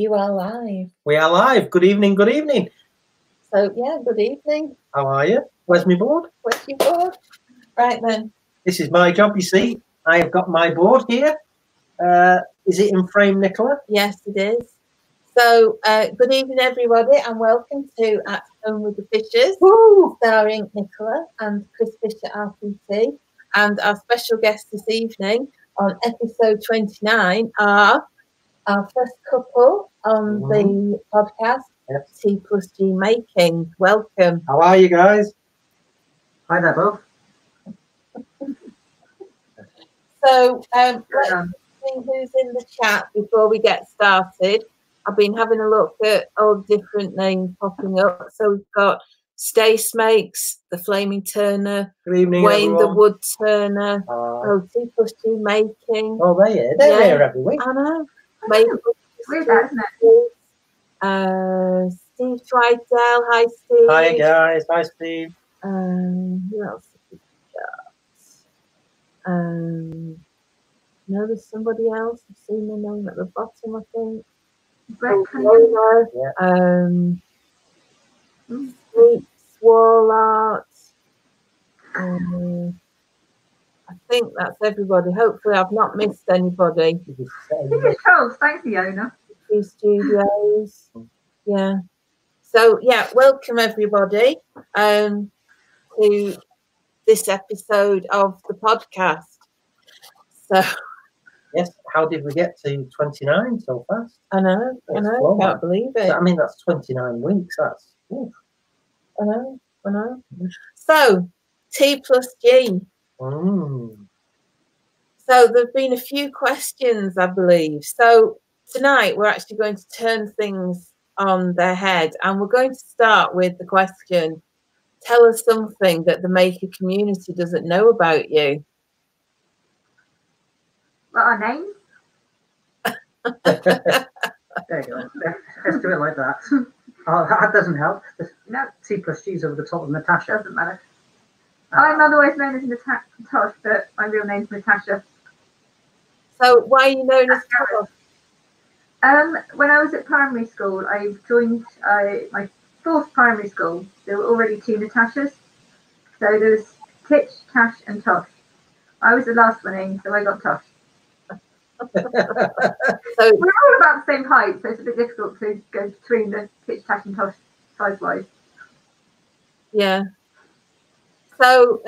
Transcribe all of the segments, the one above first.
You are live. We are live. Good evening, good evening. So, yeah, good evening. How are you? Where's my board? Where's your board? Right then. This is my job, you see. I have got my board here. Is it in frame, Nicola? Yes, it is. So, good evening, everybody, and welcome to At Home with the Fishers, Woo! Starring Nicola and Chris Fisher, RPT, and our special guests this evening on episode 29 are our first couple on the podcast, T plus G Making. Welcome. How are you guys? Hi there, both. So let's see who's in the chat before we get started. I've been having a look at all different names popping up. So we've got Stace Makes, the Flaming Turner, good evening, Wayne everyone. The Wood Turner, T plus G Making. Oh, they're here every week. I know. Steve Twydell, hi Steve. Hi guys, hi Steve. Who else have we got? No, there's somebody else. I've seen their name at the bottom, I think. Leona, yeah. Sweet Swallart. I think that's everybody. Hopefully, I've not missed anybody. Thanks, Leona. Studios, yeah. So, yeah, welcome everybody to this episode of the podcast. So, yes, how did we get to 29 so fast? I know, I can't believe it. I mean, that's 29 weeks. That's oof. I know. So, T plus G. So there have been a few questions, I believe. So tonight we're actually going to turn things on their head, and we're going to start with the question, tell us something that the maker community doesn't know about you. What, our name? There you go. Let's do it like that. Oh, that doesn't help. No, T plus G's over the top of Natasha. Doesn't matter. I'm otherwise known as Natasha, but my real name's Natasha. So why are you known as Cardiff? When I was at primary school, I joined my fourth primary school. There were already two Natashas. So there was Titch, Tash and Tosh. I was the last one in, so I got Tosh. So we're all about the same height, so it's a bit difficult to go between the Titch, Tash and Tosh size-wise. Yeah. So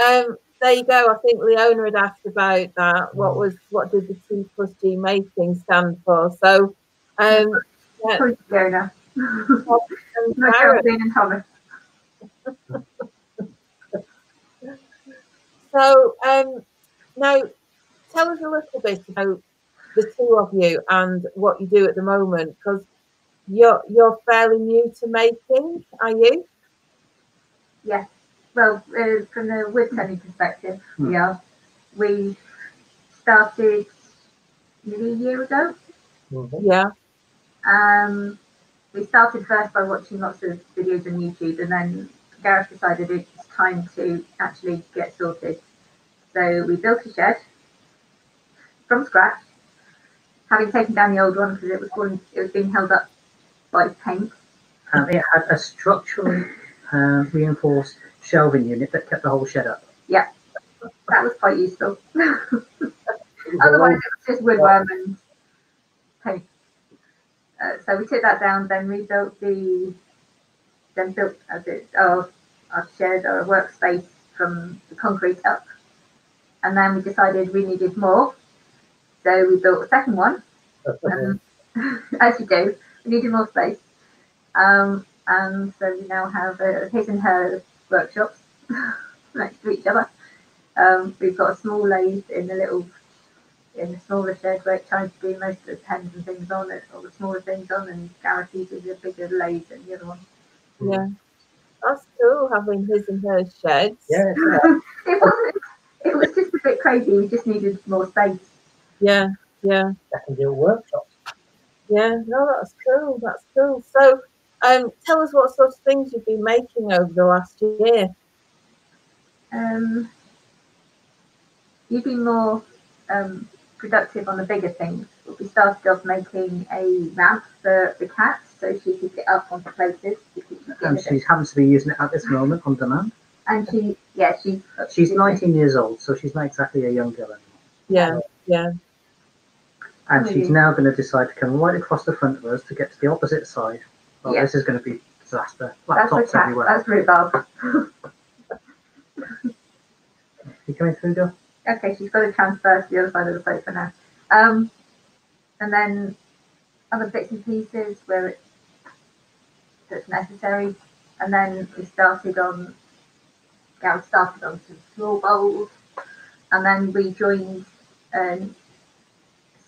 there you go. I think Leona had asked about that. What did the T plus G Making stand for? So, yeah. Leona. And Thomas. So now tell us a little bit about the two of you and what you do at the moment, because you're fairly new to making, are you? Yes. Well, from the wood turning perspective, yeah, we started nearly a year ago. Yeah. We started first by watching lots of videos on YouTube, and then Gareth decided it's time to actually get sorted. So we built a shed from scratch, having taken down the old one because it was being held up by paint. And it had a structurally reinforced shelving unit that kept the whole shed up. Yeah, that was quite useful. Otherwise, it was just woodworm and paint. So we took that down, then rebuilt our shed, our workspace from the concrete up, and then we decided we needed more, so we built a second one. As you do, we needed more space, and so we now have his and her workshops next to each other. We've got a small lathe in the smaller shed where it's trying to do most of the pens and things on it, all the smaller things on, and Gareth uses a bigger lathe than the other one. Yeah, that's cool having his and her sheds. Yeah, yeah. it was just a bit crazy. We just needed more space. Yeah, yeah. Secondary workshop. Yeah, no, that's cool. That's cool. So. Tell us what sort of things you've been making over the last year. You've been more productive on the bigger things. we started off making a ramp for the cat so she could get up onto places. And she happens to be using it at this moment on demand. And she, yeah, she's 19 years old, so she's not exactly a young girl anymore. Yeah, yeah. And she's now going to decide to come right across the front of us to get to the opposite side. Well, yeah. This is going to be disaster. Laptops everywhere. That's rhubarb. You coming through, Dale? Okay, she's got to transverse the other side of the sofa now. And then other bits and pieces where it's that's necessary. And then we started on, Gareth started on some small bowls, and then we joined.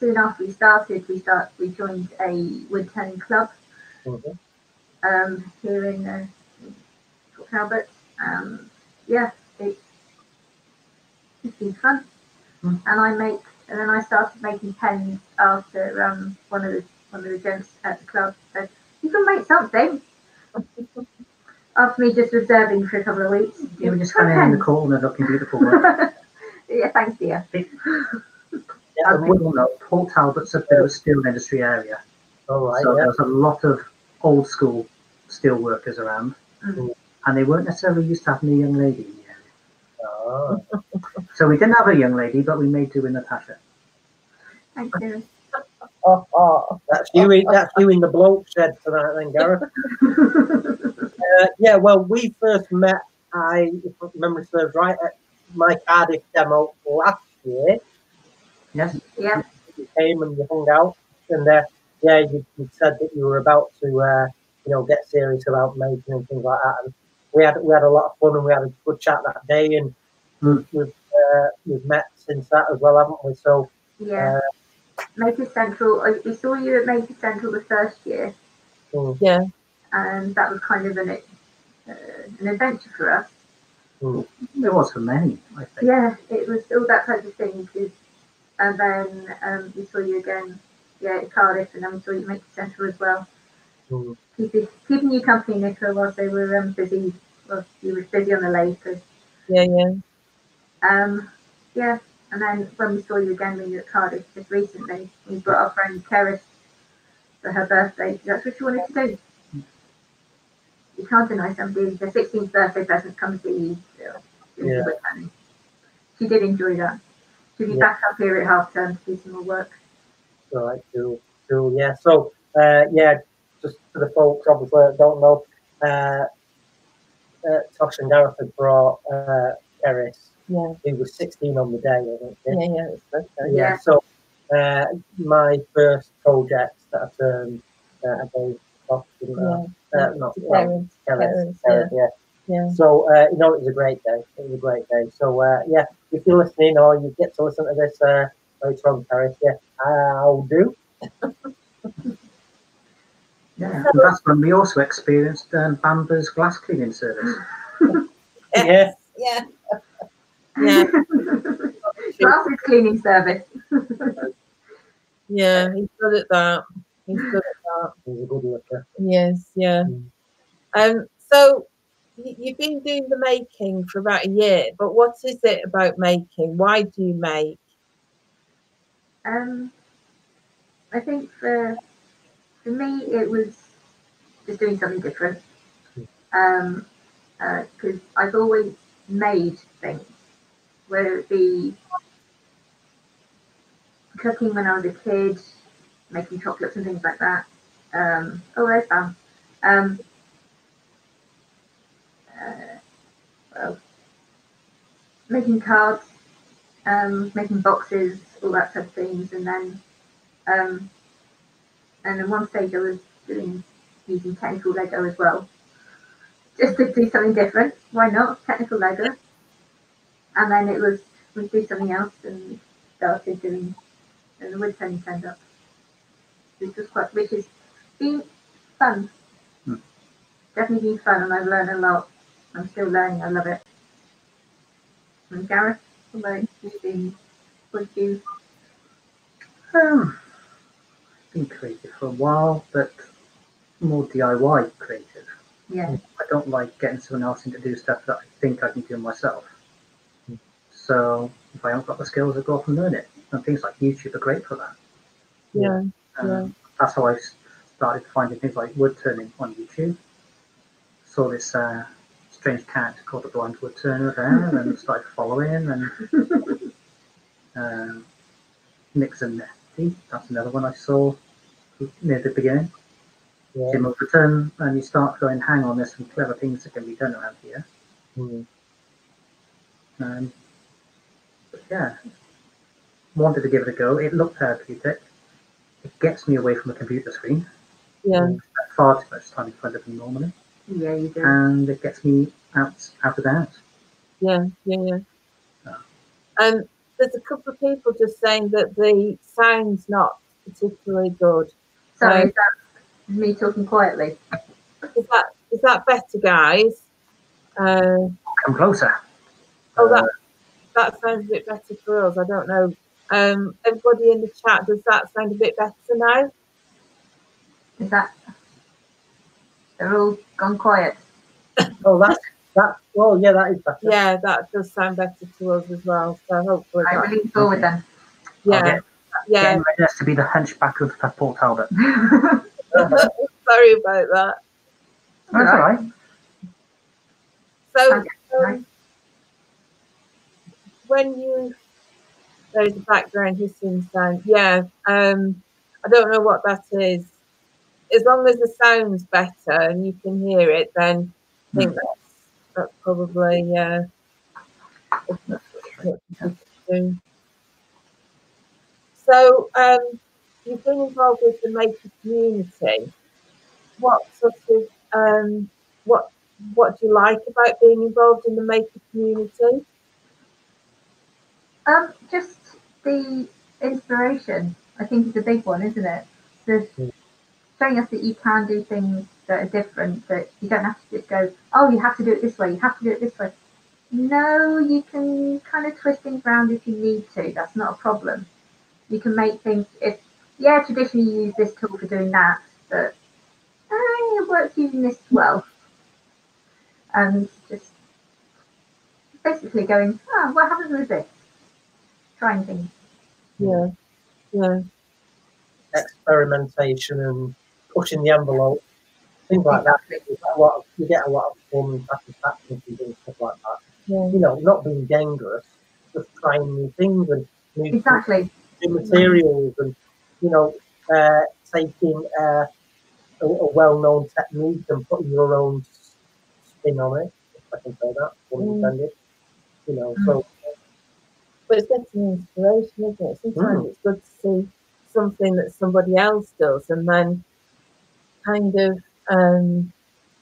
Soon after we started, we joined a wood turning club here in Port Talbot. Yeah, it's been fun. And I started making pens after one of the gents at the club said, "You can make something." After me just observing for a couple of weeks. You were just standing in the corner looking beautiful. Yeah, thanks, dear. As we all know, Port Talbot's a bit of a steel industry area. Oh, right, so there's a lot of old school steel workers around, and they weren't necessarily used to having a young lady in the area. Oh. So we didn't have a young lady, but we made do with Natasha. Thank you. That's you in the bloke shed tonight then, Gareth. Yeah, well, we first met, if I remember serves right, at my Cardiff demo last year. Yes. Yeah. You came and you hung out, and yeah, you said that you were about to, you know, get serious about making and things like that. And we had a lot of fun, and we had a good chat that day, and we've met since that as well, haven't we? So yeah, Maker Central. We saw you at Maker Central the first year. Yeah, and that was kind of an adventure for us. It was for many, I think. Yeah, it was all that type of thing. And then we saw you again, yeah, in Cardiff, and then we saw you make the centre as well. Keeping you company, Nicola, whilst they were busy. Well, you were busy on the lake. Yeah, yeah. Yeah, and then when we saw you again, when you were at Cardiff just recently, we brought our friend Keris for her birthday. That's what she wanted to do. You can't deny somebody their 16th birthday present comes to you. Yeah. She did enjoy that. She'll be back up here at half-term to do some more work. Right, cool, yeah. So, yeah, just for the folks, obviously, that don't know, Tosh and Gareth had brought Keris, who was 16 on the day, I think. Yeah. So, my first project that I turned, I gave Tosh, not Keris, yeah. So, you know, it was a great day. It was a great day. So, yeah, if you're listening or you get to listen to this later on, Keris, yeah, I'll do. Yeah, and that's when we also experienced Bamba's glass cleaning service. Yeah. Glass cleaning service. Yeah, he's good at that. He's good at that. He's a good worker. Yes, yeah. So, you've been doing the making for about a year, but what is it about making? Why do you make? I think for me, it was just doing something different. Because I've always made things, whether it be cooking when I was a kid, making chocolates and things like that. Oh, there's Bam. Well, making cards, making boxes, all that type of things, and then one stage I was using technical Lego as well, just to do something different. Why not technical Lego? And then it was we do something else and started doing, and the wood turning turned up, which has been fun. Definitely been fun, and I've learned a lot. I'm still learning. I love it. And Gareth, what have you been? Been creative for a while, but more DIY creative. Yeah. I don't like getting someone else in to do stuff that I think I can do myself. So if I haven't got the skills, I go off and learn it. And things like YouTube are great for that. Yeah. That's how I started finding things like wood turning on YouTube. Saw this strange cat called the Blind Wood Turner there, and started following. And Nick's and Nettie, that's another one I saw near the beginning. Yeah. Jim Overton, and you start going, hang on, there's some clever things that can be done around here. Mm. But yeah, wanted to give it a go. It looked therapeutic. It gets me away from the computer screen. Yeah. Far too much time in front of me normally. Yeah, you do. And it gets me out of the house. Yeah, yeah, yeah. So. There's a couple of people just saying that the sound's not particularly good. Sorry, that's me talking quietly. Is that better, guys? Come closer. Oh, that sounds a bit better for us. I don't know. Everybody in the chat, does that sound a bit better now? Is that? They're all gone quiet. Oh, that. Oh, yeah, that is better. Yeah, that does sound better to us as well. So hopefully, I really forward then. Yeah, yeah. That's to be the hunchback of Port Talbot. Sorry about that. That's all right. So, when you there's a background hissing sound, yeah. I don't know what that is. As long as the sound's better and you can hear it, then I think that's probably so you've been involved with the maker community. What sort of what do you like about being involved in the maker community? Just the inspiration, I think, is a big one, isn't it? Showing us that you can do things that are different, that you don't have to just go, oh, you have to do it this way, you have to do it this way. No, you can kind of twist things around if you need to. That's not a problem. You can make things, if, yeah, traditionally you use this tool for doing that, but it works using this well. And just basically going, oh, what happens with this? Trying things. Yeah, yeah. Experimentation and pushing the envelope, things like that. You get a lot of fun, satisfaction and stuff like that. Yeah. You know, not being dangerous, just trying new things and new, new materials, and you know, taking a well-known technique and putting your own spin on it. If I can say that, intended. You know, so. But it's definitely inspiration, isn't it? Sometimes it's good to see something that somebody else does, and then kind of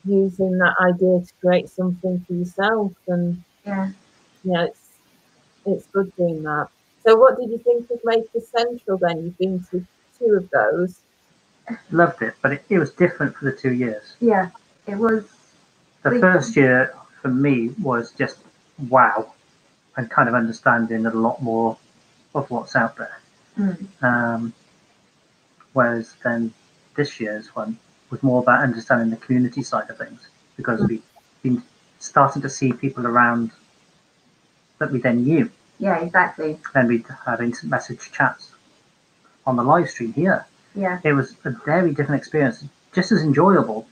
using that idea to create something for yourself. And yeah, it's good doing that. So, what did you think of Maker Central then? You've been to two of those. Loved it, but it was different for the 2 years. Yeah, it was. The first year for me was just wow, and kind of understanding a lot more of what's out there. Whereas then this year's one was more about understanding the community side of things, because we've been starting to see people around that we then knew. Yeah, exactly. Then we had instant message chats on the live stream here. Yeah, it was a very different experience, just as enjoyable,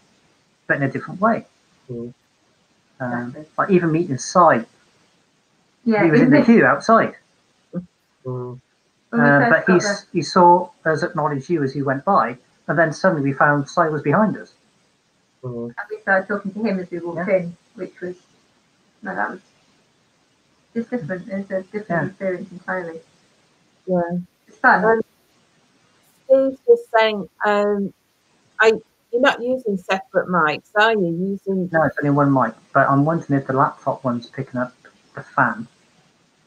but in a different way. Like even meeting Si. Yeah, he was in the queue outside. But he saw us acknowledge you as he went by, and then suddenly we found Si was behind us. And we started talking to him as we walked in, which was, no, that was just different. It was a different experience entirely. Yeah. It's fun. Steve's just saying, you're not using separate mics, are you? No, it's only one mic, but I'm wondering if the laptop one's picking up the fan.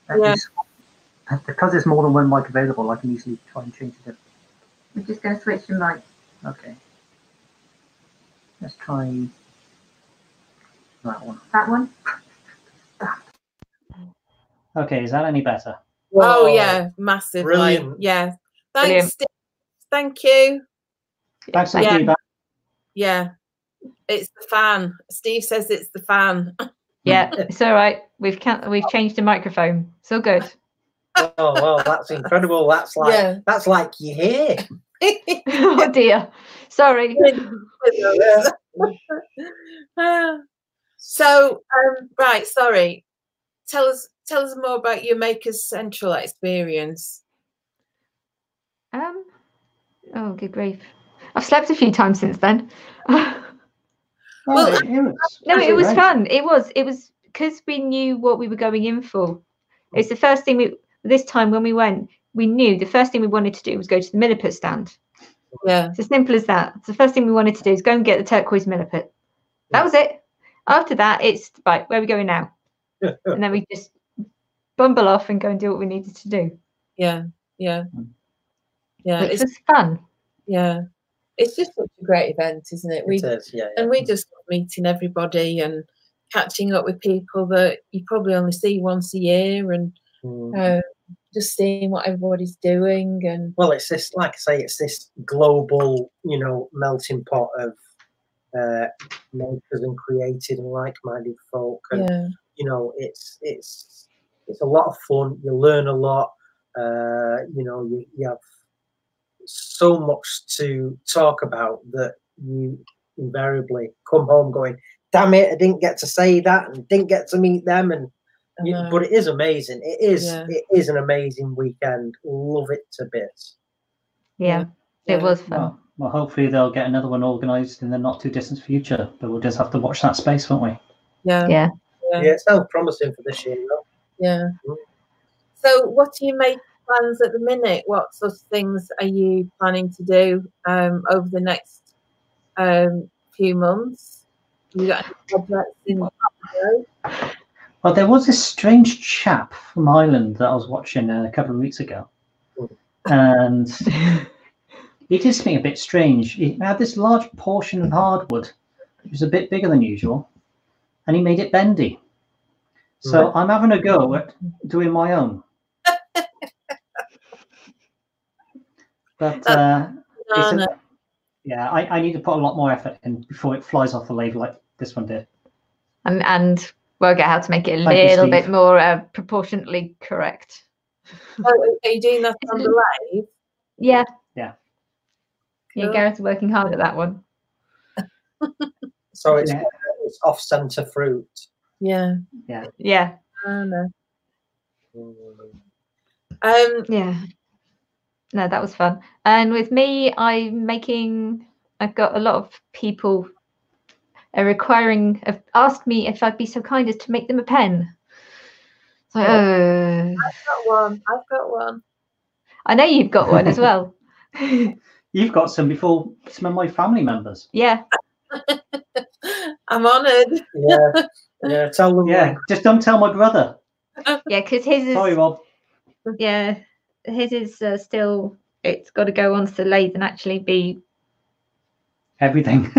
Because there's more than one mic available, I can easily try and change it. We're just going to switch the mic. Okay. Let's try that one. That one? Okay, is that any better? Oh, yeah, massively. Brilliant. Yeah. Thanks, Steve. Thank you. Thanks for feedback. Yeah. It's the fan. Steve says it's the fan. Yeah, it's all right. We've changed the microphone. It's all good. Oh well, that's incredible. That's like you're here. Oh dear, sorry. So right, sorry, tell us more about your Maker Central experience. Oh good grief, I've slept a few times since then. Well, no, it was fun. It was because we knew what we were going in for. It's the first thing this time when we went, we knew the first thing we wanted to do was go to the Milliput stand. Yeah, it's as simple as that. It's the first thing we wanted to do is go and get the turquoise Milliput. That was it. After that, it's right, where are we going now? And then we just bumble off and go and do what we needed to do. Yeah, yeah, yeah. But it's just fun. Yeah, it's just such a great event, isn't it? It is, yeah, yeah. And we just love meeting everybody and catching up with people that you probably only see once a year, and just seeing what everybody's doing. And well, it's this, like I say, it's this global, you know, melting pot of makers and creative and like-minded folk, and yeah, you know, it's a lot of fun. You learn a lot. You know, you have so much to talk about that you invariably come home going, damn it, I didn't get to say that and didn't get to meet them. And but it is amazing. It is an amazing weekend. Love it to bits. Yeah, yeah. It was fun. Well, hopefully they'll get another one organised in the not too distant future, but we'll just have to watch that space, won't we? Yeah, yeah, yeah. Yeah, it sounds promising for this year, though. Yeah. So, what do you make plans at the minute? What sort of things are you planning to do over the next few months? You got any projects in the video? Well, there was this strange chap from Ireland that I was watching a couple of weeks ago, and he did something a bit strange. He had this large portion of hardwood, which was a bit bigger than usual, and he made it bendy. So I'm having a go at doing my own. But yeah, I need to put a lot more effort in before it flies off the lathe like this one did. And work out how to make it a little bit more proportionately correct. Oh, are you doing that on the lathe? Yeah. Yeah. Yeah, Gareth's working hard at that one. So it's off centre fruit. Yeah. Yeah. Yeah. Yeah. No, that was fun. And with me, I've got a lot of people are requiring, have asked me if I'd be so kind as to make them a pen. So, I've got one. I know you've got one as well. You've got some before some of my family members. Yeah. I'm honoured. Yeah. Yeah. Tell them. Yeah. One. Just don't tell my brother. Yeah, because his is. Sorry, Rob. Yeah, his is still. It's got to go onto the lathe and actually be. Everything.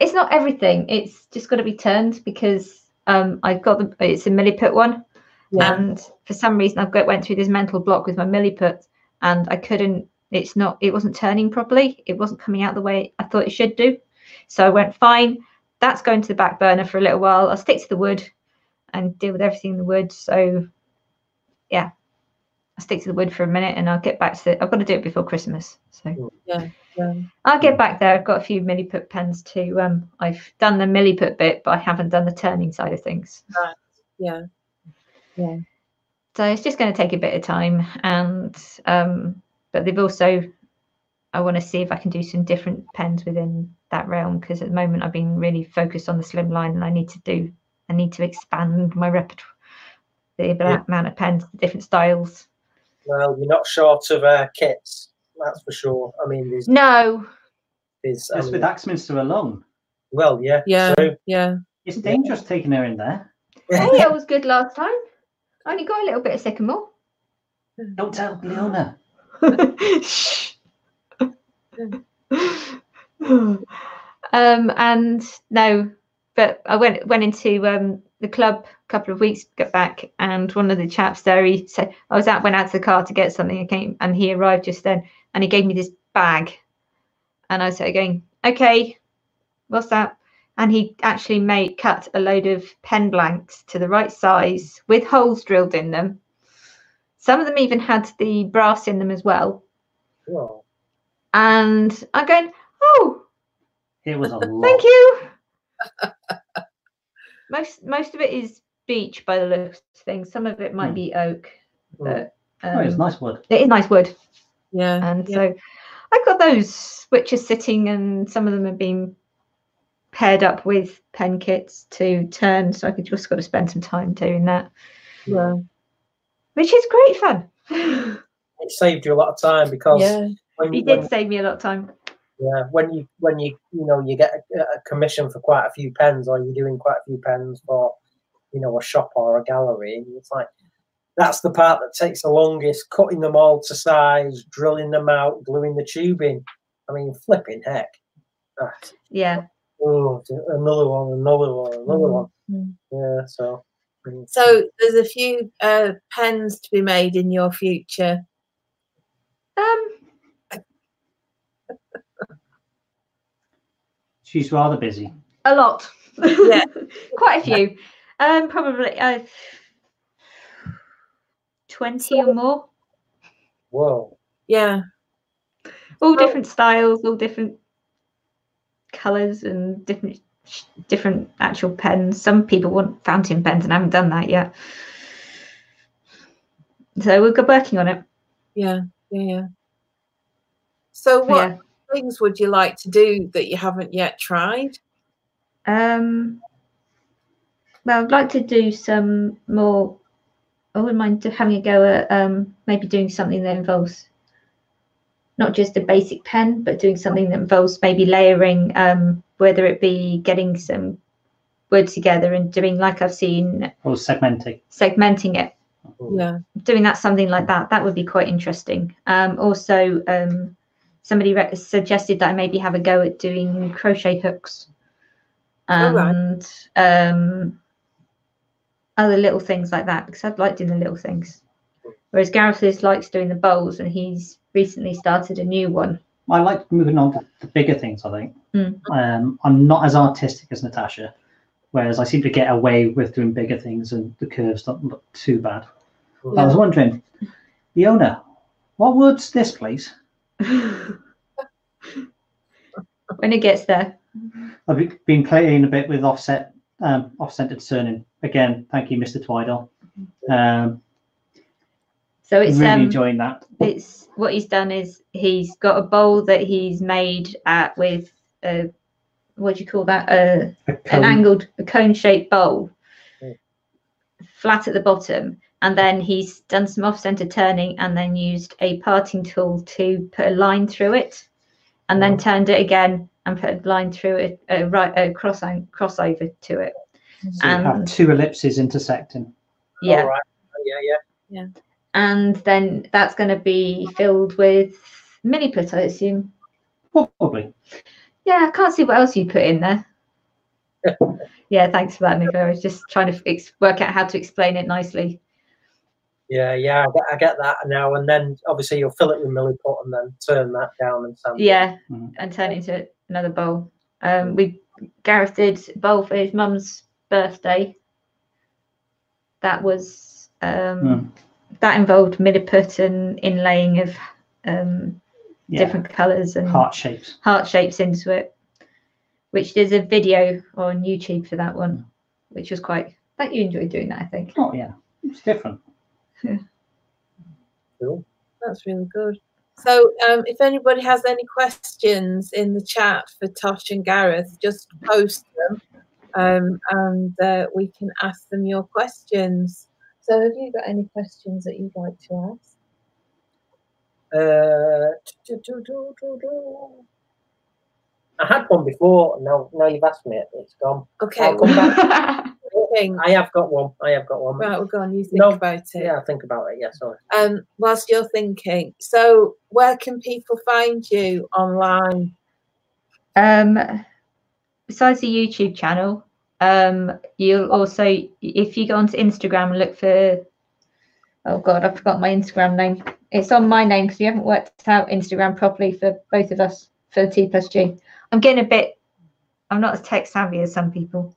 It's not everything. It's just got to be turned because I've got the. It's a Milliput one, yeah. And for some reason went through this mental block with my Milliput, and I couldn't. It wasn't turning properly. It wasn't coming out the way I thought it should do. So I went, fine, that's going to the back burner for a little while. I'll stick to the wood and deal with everything in the wood. So yeah, I'll stick to the wood for a minute and I'll get back to it. I've got to do it before Christmas. So yeah, yeah. I'll get back there. I've got a few Milliput pens too. I've done the Milliput bit, but I haven't done the turning side of things. Right. Yeah. Yeah. So it's just going to take a bit of time, and but they've also, I want to see if I can do some different pens within that realm, because at the moment I've been really focused on the slimline, and I need to expand my repertoire, the amount of pens, the different styles. Well, you're not short of kits, that's for sure. I mean, there's no. There's with Axminster alone. Well, yeah. Yeah, so, yeah. It's dangerous taking her in there. Hey, I was good last time. I only got a little bit of sycamore. Don't tell Leona. And no, but I went into the club a couple of weeks back, and one of the chaps there, he said I was went out to the car to get something, and he arrived just then, and he gave me this bag, and I was going, okay, what's that? And he actually cut a load of pen blanks to the right size with holes drilled in them. Some of them even had the brass in them as well. Wow. And I'm going, oh, it was a lot. Thank you. Most of it is beech by the looks of things. Some of it might be oak, but it's nice wood. It is nice wood. Yeah. And so I've got those which are sitting, and some of them have been paired up with pen kits to turn. So I could just got to spend some time doing that. Yeah. Which is great fun. It saved you a lot of time because it did save me a lot of time. Yeah, when you get a commission for quite a few pens, or you're doing quite a few pens for, you know, a shop or a gallery, it's like that's the part that takes the longest: cutting them all to size, drilling them out, gluing the tubing. I mean, flipping heck. Yeah. Oh, another one. Mm-hmm. Yeah. So there's a few pens to be made in your future. She's rather busy. A lot. Yeah. Quite a few. Probably 20 or more. Whoa. Yeah. All different styles, all different colours and different actual pens. Some people want fountain pens and I haven't done that yet. So we'll go working on it. Yeah, yeah, yeah. So what things would you like to do that you haven't yet tried? Well, I'd like to do some more. I wouldn't mind having a go at maybe doing something that involves not just a basic pen, but doing something that involves maybe layering, whether it be getting some wood together and doing, like I've seen, or segmenting it. Yeah, doing that, something like that. That would be quite interesting. Also, somebody suggested that I maybe have a go at doing crochet hooks and other little things like that, because I'd like doing the little things. Whereas Gareth likes doing the bowls, and he's recently started a new one. I like moving on to the bigger things, I think. I'm not as artistic as Natasha, whereas I seem to get away with doing bigger things and the curves don't look too bad. Yeah. I was wondering, Leona, what wood's this, please? When it gets there. I've been playing a bit with off-centered turning. Again, thank you, Mr. Twydell. So it's really enjoying that. It's what he's done is he's got a bowl that he's made with a, what do you call that? A cone-shaped bowl, flat at the bottom, and then he's done some off-center turning, and then used a parting tool to put a line through it, and then turned it again and put a line through it, crossover to it. So and you have two ellipses intersecting. Yeah. All right. Yeah. And then that's going to be filled with Milliput, I assume. Probably. Yeah, I can't see what else you put in there. Yeah, thanks for that, Nicola. I was just trying to work out how to explain it nicely. Yeah, I get that now. And then obviously you'll fill it with Milliput and then turn that down and sand it. Yeah, and turn it into another bowl. Gareth did a bowl for his mum's birthday. That was... That involved Milliput and inlaying of different colours and heart shapes into it, which there's a video on YouTube for that one, which was that you enjoyed doing that, I think. Oh yeah, it's different. Yeah. Cool. That's really good. So if anybody has any questions in the chat for Tosh and Gareth, just post them and we can ask them your questions. So have you got any questions that you'd like to ask? I had one before. Now you've asked me it. It's gone. Okay. I'll come back. I have got one. Right, we'll go on. You think about it. Yeah, I'll think about it. Yeah, sorry. Whilst you're thinking, so where can people find you online? Besides the YouTube channel, you'll also, if you go onto Instagram and look for, oh god, I forgot my Instagram name. It's on my name because we haven't worked out Instagram properly for both of us for T+G. I'm getting a bit, I'm not as tech savvy as some people.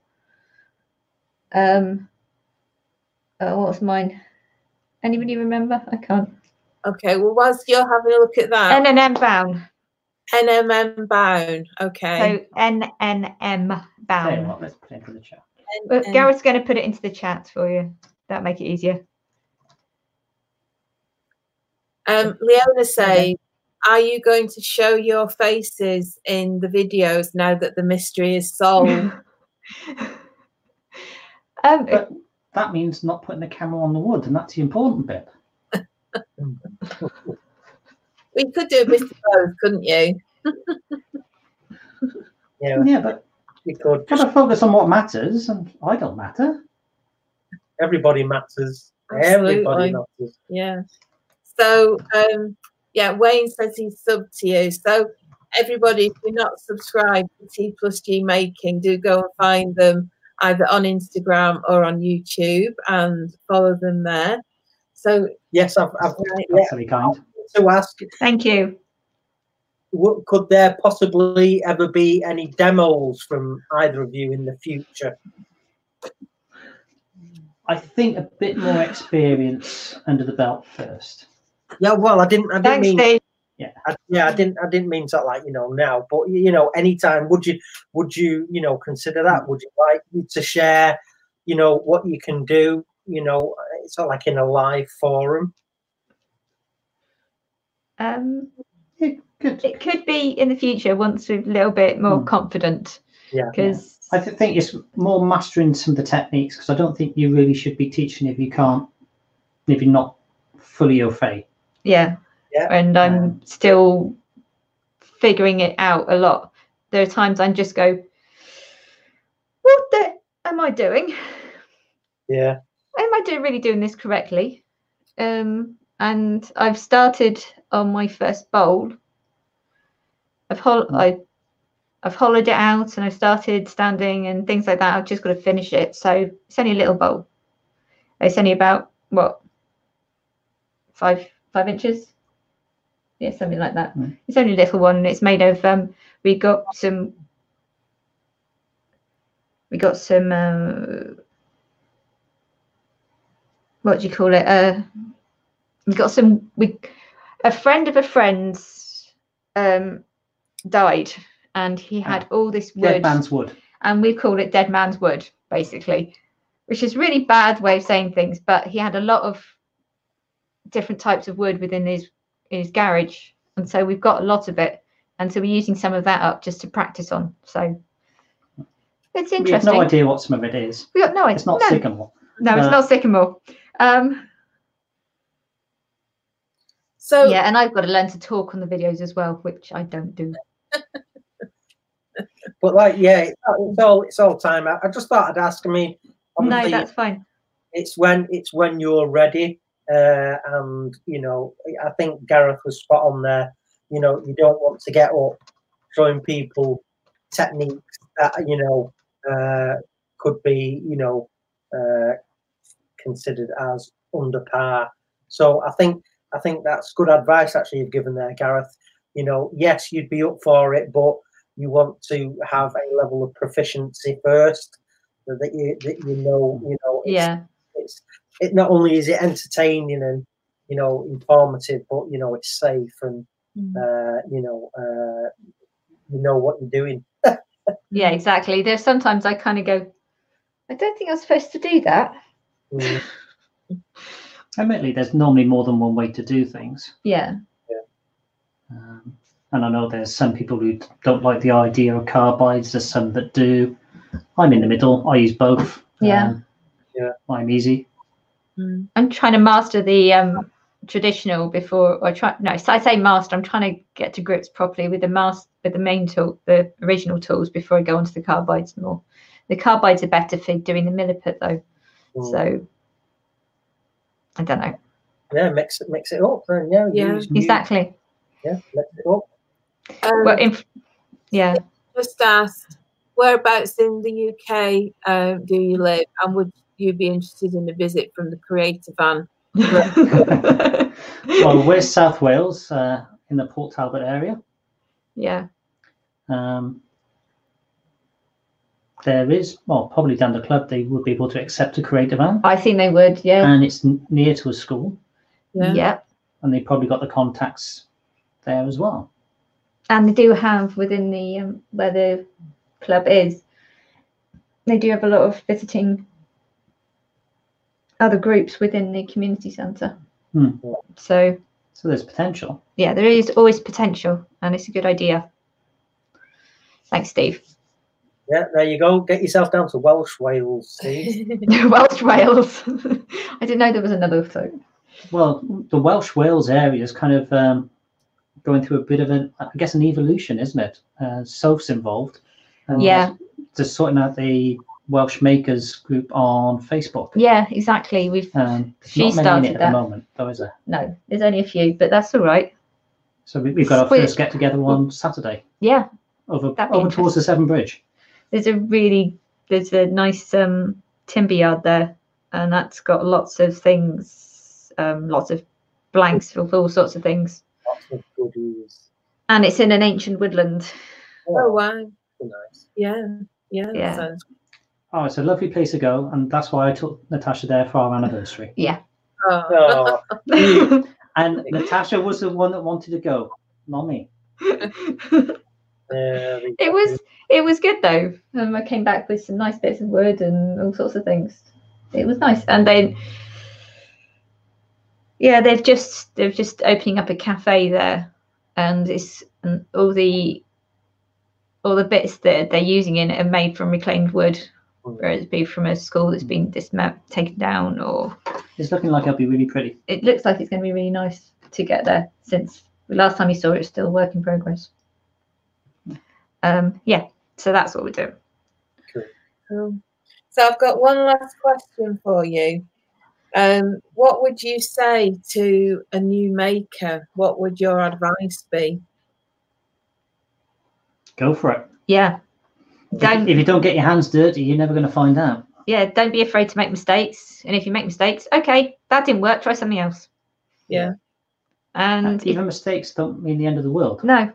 What's mine? Anybody remember? I can't. Okay, well whilst you're having a look at that, NNM bound. NNM bound. Okay. So NNM bound. Tell you what, let's put it in the chat. Well, Gareth's going to put it into the chat for you. That'll make it easier. Leona says, are you going to show your faces in the videos now that the mystery is solved? But that means not putting the camera on the wood, and that's the important bit. We could do Mr. Both, couldn't you? yeah, but you could just focus on what matters, and I don't matter. Everybody matters. Absolutely. Everybody matters. Yeah. So, yeah, Wayne says he's subbed to you. So, everybody, if you're not subscribed to T plus G Making, do go and find them either on Instagram or on YouTube and follow them there. So, yes, I've to ask. Thank you. Could there possibly ever be any demos from either of you in the future? I think a bit more experience under the belt first. Yeah, well, I didn't mean Steve. I didn't mean sort of like, you know, now, but you know, anytime would you consider that? Would you like to share, you know, what you can do, you know, it's sort of like in a live forum? It could be in the future once we're a little bit more confident. Yeah, because I think it's more mastering some of the techniques, because I don't think you really should be teaching if you can't, if you're not fully au fait. Yeah. Yeah. And I'm still figuring it out a lot. There are times I just go, what the am I doing? Yeah. Am I really doing this correctly? And I've started on my first bowl. I've hollowed it out and I started standing and things like that. I've just got to finish it. So it's only a little bowl. It's only about, what, 5 inches? Yeah, something like that. Mm. It's only a little one. It's made of, a friend of a friend's died, and he had all this wood. Dead man's wood. And we call it dead man's wood, basically, which is really bad way of saying things, but he had a lot of different types of wood within his garage, and so we've got a lot of it, and so we're using some of that up just to practice on. So it's interesting. We have no idea what some of it is. We got no idea. It's not sycamore. No, it's not sycamore. So yeah, and I've got to learn to talk on the videos as well, which I don't do. But like, yeah, it's all time. I just thought I'd ask. I mean, no, that's fine. It's when you're ready. And you know, I think Gareth was spot on there. You know, you don't want to get up showing people techniques that could be considered as under par. So I think that's good advice actually you've given there, Gareth. You know, yes, you'd be up for it, but you want to have a level of proficiency first, so that you know. It not only is it entertaining and informative, but it's safe and what you're doing. Yeah, exactly. There's sometimes I kind of go, I don't think I was supposed to do that. Mm. Admittedly, there's normally more than one way to do things. Yeah. Yeah. And I know there's some people who don't like the idea of carbides. There's some that do. I'm in the middle. I use both. Yeah. I'm easy. I'm trying to master the traditional before I try. No, so I say master. I'm trying to get to grips properly with the main tool, the original tools, before I go onto the carbides more. The carbides are better for doing the milliput though. Mm. So I don't know. Yeah, mix it up. And exactly. Yeah, mix it up. Just asked, whereabouts in the UK do you live, and would you'd be interested in a visit from the creator van? Well, we're South Wales, in the Port Talbot area. Yeah. There is, well, probably down the club, they would be able to accept a creator van. I think they would, yeah. And it's near to a school. Yeah. And they probably got the contacts there as well. And they do have within the where the club is, they do have a lot of visiting other groups within the community centre. So there's potential. Yeah, there is always potential, and it's a good idea. Thanks, Steve. Yeah, there you go. Get yourself down to Welsh Wales, Steve. Welsh Wales. I didn't know there was another thing. Well, the Welsh Wales area is kind of going through a bit of an, I guess, an evolution, isn't it? Sof's involved. And yeah. Just sorting out the Welsh Makers group on Facebook. Yeah, exactly. We've she started that. At the moment, though, is there? No, there's only a few, but that's all right. So we've got our first get together on Saturday. Yeah. Over towards the Severn Bridge. There's a nice timber yard there, and that's got lots of things, lots of blanks with all sorts of things. Lots of goodies. And it's in an ancient woodland. Oh wow! Nice. Yeah. Sounds... Oh, it's a lovely place to go, and that's why I took Natasha there for our anniversary. Yeah. Oh. And Natasha was the one that wanted to go, not me. It was good though. I came back with some nice bits of wood and all sorts of things. It was nice. And then yeah, they've just opening up a cafe there, and all the bits that they're using in it are made from reclaimed wood, whether it be from a school that's been taken down or. It's looking like it'll be really pretty. It looks like it's going to be really nice to get there. Since the last time you saw it, it's still a work in progress. Yeah, so that's what we're doing. Cool. So I've got one last question for you. What would you say to a new maker? What would your advice be? Go for it. Yeah. If you don't get your hands dirty, you're never going to find out. Yeah, don't be afraid to make mistakes. And if you make mistakes, okay, that didn't work, try something else. Yeah. And even mistakes don't mean the end of the world. No.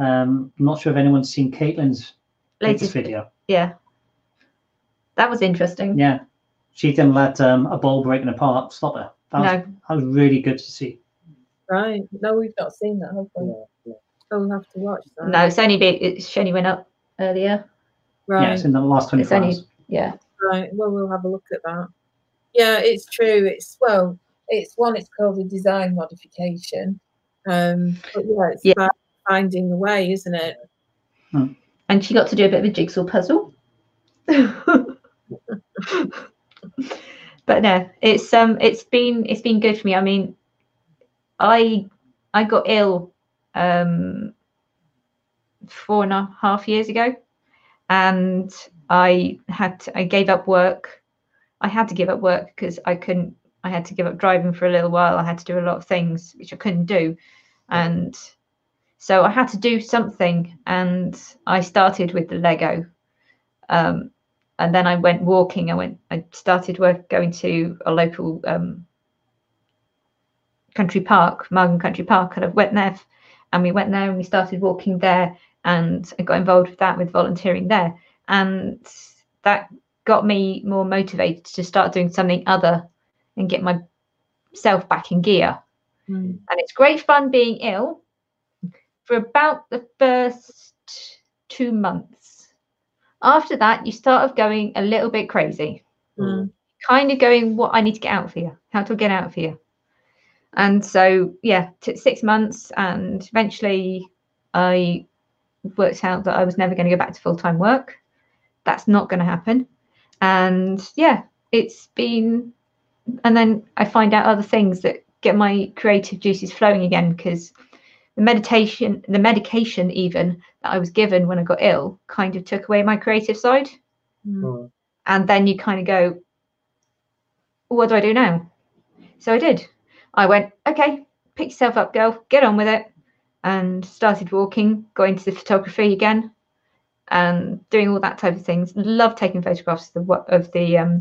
I'm not sure if anyone's seen Caitlin's latest video. Yeah, that was interesting. Yeah, she didn't let a ball breaking apart stop her. That was really good to see. Right. No, we've not seen that, have we? Yeah. So we'll have to watch that. No, it's only went up earlier. Right. Yeah, it's in the last 24 hours. Yeah. Right. Well, we'll have a look at that. Yeah, it's true. It's called a design modification. But yeah, it's about finding the way, isn't it? And she got to do a bit of a jigsaw puzzle. But no, it's been good for me. I mean, I got ill 4.5 years ago, and I gave up work. I had to give up work because I had to give up driving for a little while. I had to do a lot of things which I couldn't do, and so I had to do something, and I started with the Lego. And then I went walking. I started going to a local country park, Margam Country Park, and I went there. And we went there and we started walking there, and I got involved with that, with volunteering there. And that got me more motivated to start doing something other and get myself back in gear. And it's great fun being ill. For about the first 2 months. After that, you start going a little bit crazy. Kind of going, what I need to get out for you, how to get out for you. And so, yeah, took 6 months, and eventually I worked out that I was never going to go back to full-time work. That's not going to happen. And yeah, and then I find out other things that get my creative juices flowing again, because the medication even that I was given when I got ill kind of took away my creative side. And then you kind of go, what do I do now? So I did. I went, okay, pick yourself up, girl, get on with it. And started walking, going to the photography again and doing all that type of things. Love taking photographs of the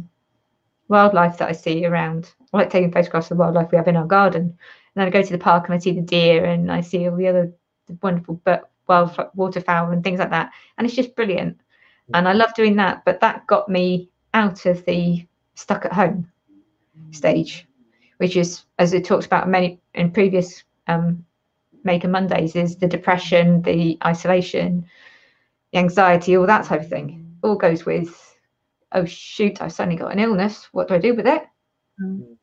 wildlife that I see around. I like taking photographs of the wildlife we have in our garden. And then I go to the park and I see the deer and I see all the other wonderful wild waterfowl and things like that. And it's just brilliant. And I love doing that. But that got me out of the stuck at home stage, which is, as I talked about in previous Maker Mondays is the depression, the isolation, the anxiety, all that type of thing. All goes with, oh shoot, I've suddenly got an illness, what do I do with it? Mm.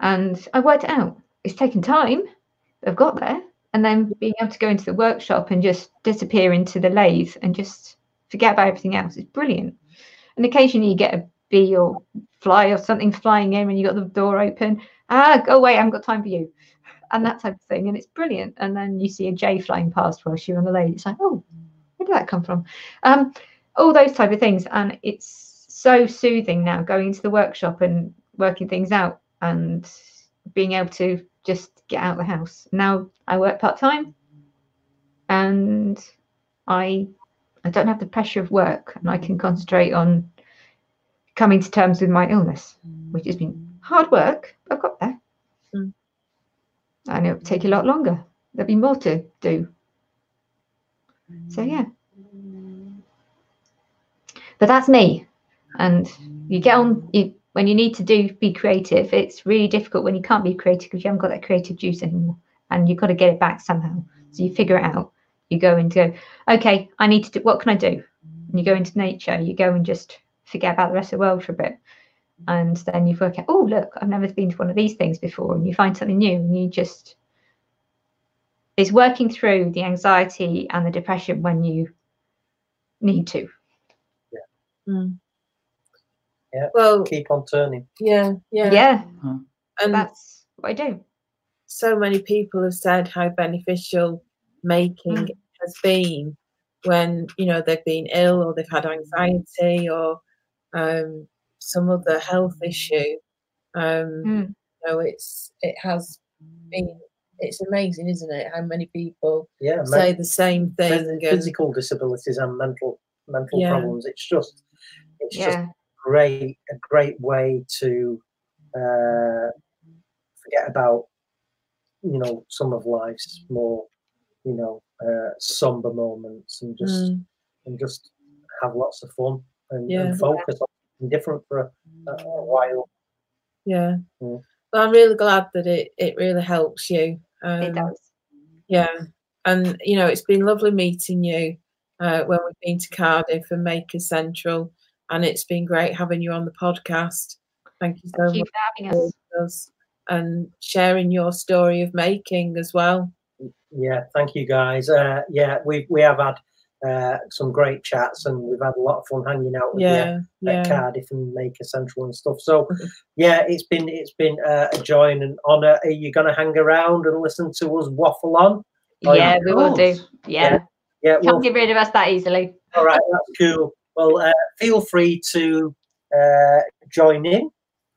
And I worked it out. It's taken time, I've got there. And then being able to go into the workshop and just disappear into the lathe and just forget about everything else is brilliant. And occasionally you get a bee or fly or something flying in when you've got the door open. Ah, go away, I haven't got time for you. And that type of thing. And it's brilliant. And then you see a jay flying past while you're on the lathe. It's like, oh, where did that come from? All those type of things. And it's so soothing now going into the workshop and working things out and being able to just get out of the house. Now I work part-time and I don't have the pressure of work, and I can concentrate on coming to terms with my illness, which has been hard work. I've got there. Mm. And it'll take a lot longer. There'll be more to do. So yeah. But that's me. And you get on, when you need to be creative, it's really difficult when you can't be creative because you haven't got that creative juice anymore, and you've got to get it back somehow. So you figure it out. You go and go, okay, I need to do, what can I do? And you go into nature, you go and just forget about the rest of the world for a bit. And then you work out, oh, look, I've never been to one of these things before. And you find something new, and you just, it's working through the anxiety and the depression when you need to. Yeah. Mm. Yeah. Well, keep on turning. Yeah. Yeah. Yeah. Mm-hmm. And that's what I do. So many people have said how beneficial making has been when, you know, they've been ill or they've had anxiety or some other health issue. You know, it's amazing, isn't it, how many people say the same thing. Physical disabilities and mental problems. It's just a great way to forget about, you know, some of life's more, you know, somber moments, and just have lots of fun and focus on something different for a while. Yeah. Well, I'm really glad that it really helps you. It does. Yeah. And, you know, it's been lovely meeting you when we've been to Cardiff and Maker Central, and it's been great having you on the podcast. Thank you so much for having us and sharing your story of making as well. Yeah, thank you guys. We have had some great chats, and we've had a lot of fun hanging out with you at Cardiff and Maker Central and stuff. So yeah, it's been a joy and an honour. Are you going to hang around and listen to us waffle on? Yeah, we will do. Yeah. Can't get rid of us that easily. All right, that's cool. Well, feel free to join in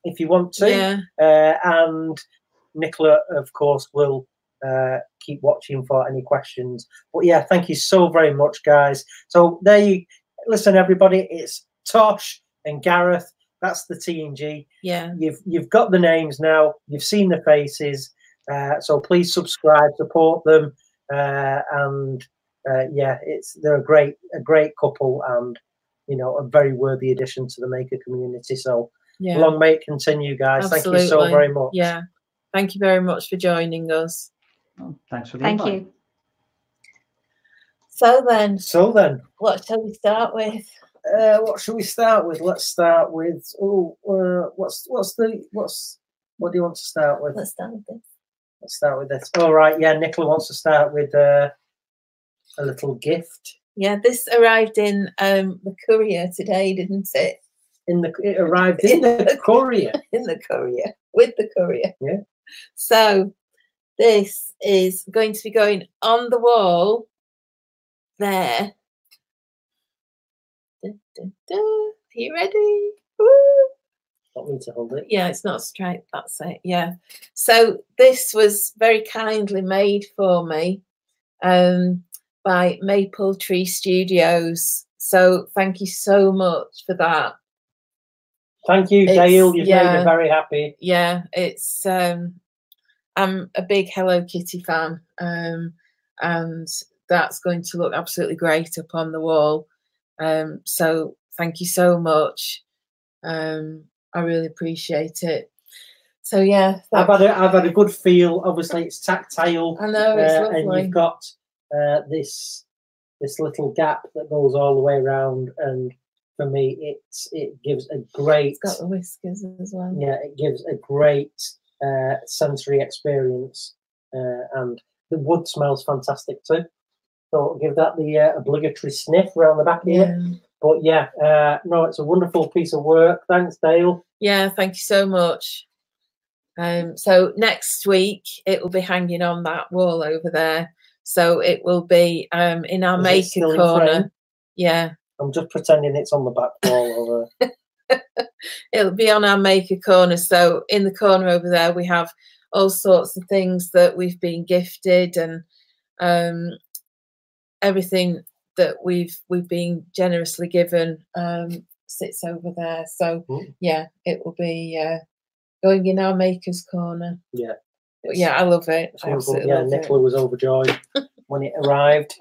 if you want to. Yeah. And Nicola, of course, will keep watching for any questions. But yeah, thank you so very much, guys. So there you listen, everybody. It's Tosh and Gareth. That's the TNG. Yeah. You've got the names now. You've seen the faces. So please subscribe, support them, they're a great couple, and you know, a very worthy addition to the maker community. So long may it continue, guys. Absolutely. Thank you so very much. Yeah. Thank you very much for joining us. Oh, thanks for the invite. Thank you. So then, what shall we start with? Let's start with. What do you want to start with? Let's start with this. All right. Yeah, Nicola wants to start with a little gift. Yeah, this arrived in the courier today, didn't it? It arrived in the courier. Yeah. So. This is going to be going on the wall there. Dun, dun, dun. Are you ready? Woo. Not me to hold it. Yeah, it's not straight. That's it. Yeah. So this was very kindly made for me by Maple Tree Studios. So thank you so much for that. Thank you, Dale. You've made me very happy. Yeah, it's... I'm a big Hello Kitty fan, and that's going to look absolutely great up on the wall. So thank you so much. I really appreciate it. So yeah, I've had a good feel. Obviously, it's tactile. I know, it's lovely. And you've got this little gap that goes all the way around, and for me, it gives a great. It's got the whiskers as well. Yeah, it gives a great sensory experience, and the wood smells fantastic too. So give that the obligatory sniff around the back here. Yeah. But yeah, no, it's a wonderful piece of work. Thanks, Dale. Yeah, thank you so much. So next week it will be hanging on that wall over there. So it will be in our maker corner. Yeah. I'm just pretending it's on the back wall over there. It'll be on our maker corner. So in the corner over there we have all sorts of things that we've been gifted and everything that we've been generously given sits over there. So yeah, it will be going in our maker's corner. Yeah. But yeah, I love it. Absolutely. Yeah, Nicola was overjoyed when it arrived.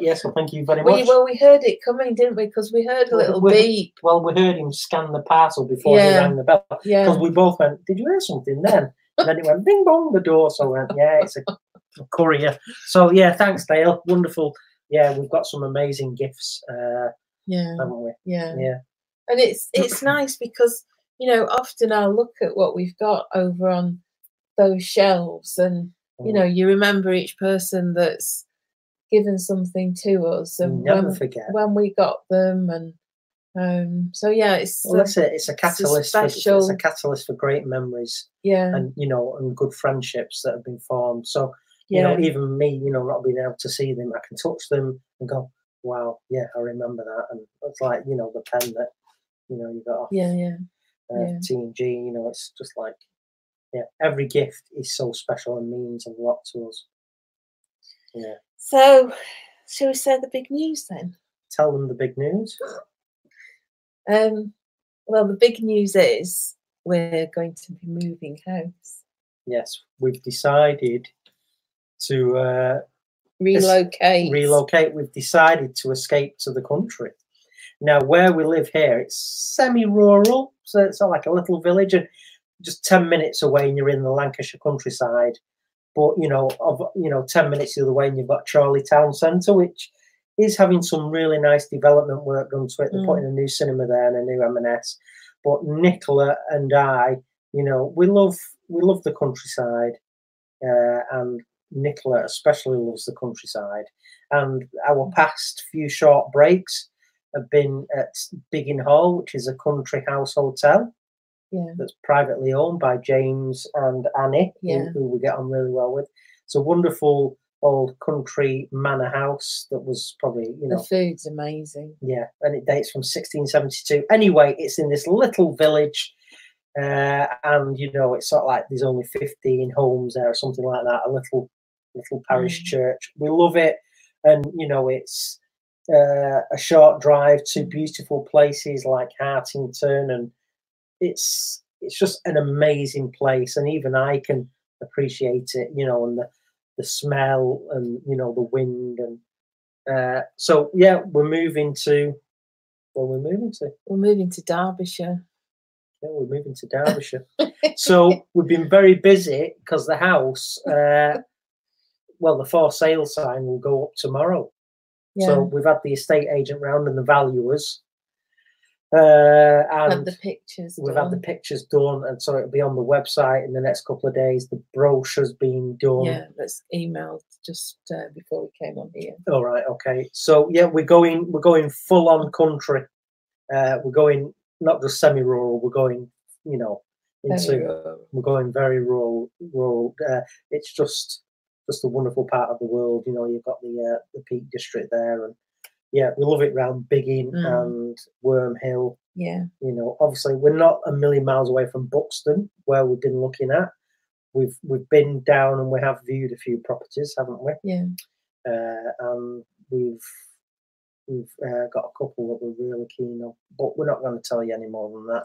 Yeah, so thank you very much. Well, we heard it coming, didn't we? Because we heard a little beep. Well, we heard him scan the parcel before he rang the bell. Yeah. Because we both went, did you hear something then? And then it went, bing bong, the door. So we went, yeah, it's a courier. So yeah, thanks, Dale. Wonderful. Yeah, we've got some amazing gifts. Haven't we? Yeah. Yeah. And it's nice because, you know, often I'll look at what we've got over on those shelves and, you know, you remember each person that's given something to us. And never forget when we got them. And so, yeah, it's a catalyst. It's a catalyst for great memories. Yeah. And, you know, and good friendships that have been formed. So, you know, even me, you know, not being able to see them, I can touch them and go, wow, yeah, I remember that. And it's like, you know, the pen that, you know, you got off. Yeah, yeah. T&G, you know, it's just like, yeah, every gift is so special and means a lot to us. Yeah. So, shall we say the big news then? Tell them the big news. Well, the big news is we're going to be moving house. Yes, we've decided to relocate. Relocate. We've decided to escape to the country. Now, where we live here, it's semi-rural, so it's not like a little village, and just 10 minutes away, and you're in the Lancashire countryside. But you know, 10 minutes the other way, and you've got Chorley Town Centre, which is having some really nice development work done to it. They're putting a new cinema there and a new M&S. But Nicola and I, you know, we love the countryside, and Nicola especially loves the countryside. And our past few short breaks have been at Biggin Hall, which is a country house hotel that's privately owned by James and Annie, who we get on really well with. It's a wonderful old country manor house that was probably, you know... The food's amazing. Yeah, and it dates from 1672. Anyway, it's in this little village, and, you know, it's sort of like there's only 15 homes there or something like that, a little parish church. We love it, and, you know, it's... a short drive to beautiful places like Hartington, and it's just an amazing place, and even I can appreciate it, you know, and the smell and, you know, the wind, and so yeah, we're moving to Derbyshire. Yeah, we're moving to Derbyshire. So we've been very busy because the house well, the for sale sign will go up tomorrow. Yeah. So we've had the estate agent round and the valuers, and the pictures. We've had the pictures done, and so it'll be on the website in the next couple of days. The brochure's been done. Yeah, that's emailed just before we came on here. All right, okay. So yeah, we're going full on country. We're going not just semi-rural. We're going, you know, very rural. It's just a wonderful part of the world, you know. You've got the Peak District there, and yeah, we love it round Biggin and Wormhill. Yeah, you know, obviously we're not a million miles away from Buxton, where we've been looking at. We've been down and we have viewed a few properties, haven't we? Yeah, and we've got a couple that we're really keen on, but we're not going to tell you any more than that.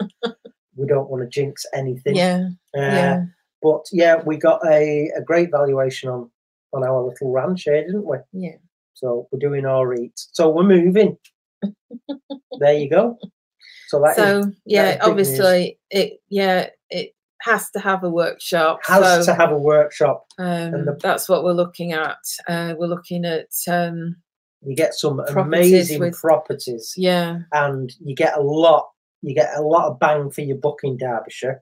We don't want to jinx anything. Yeah, yeah. But yeah, we got a great valuation on our little ranch here, didn't we? Yeah. So we're doing our eat. So we're moving. There you go. So that is obviously news. It has to have a workshop. Has to have a workshop. That's what we're looking at. We're looking at... you get some amazing properties. Yeah. And you get a lot. You get a lot of bang for your buck in Derbyshire.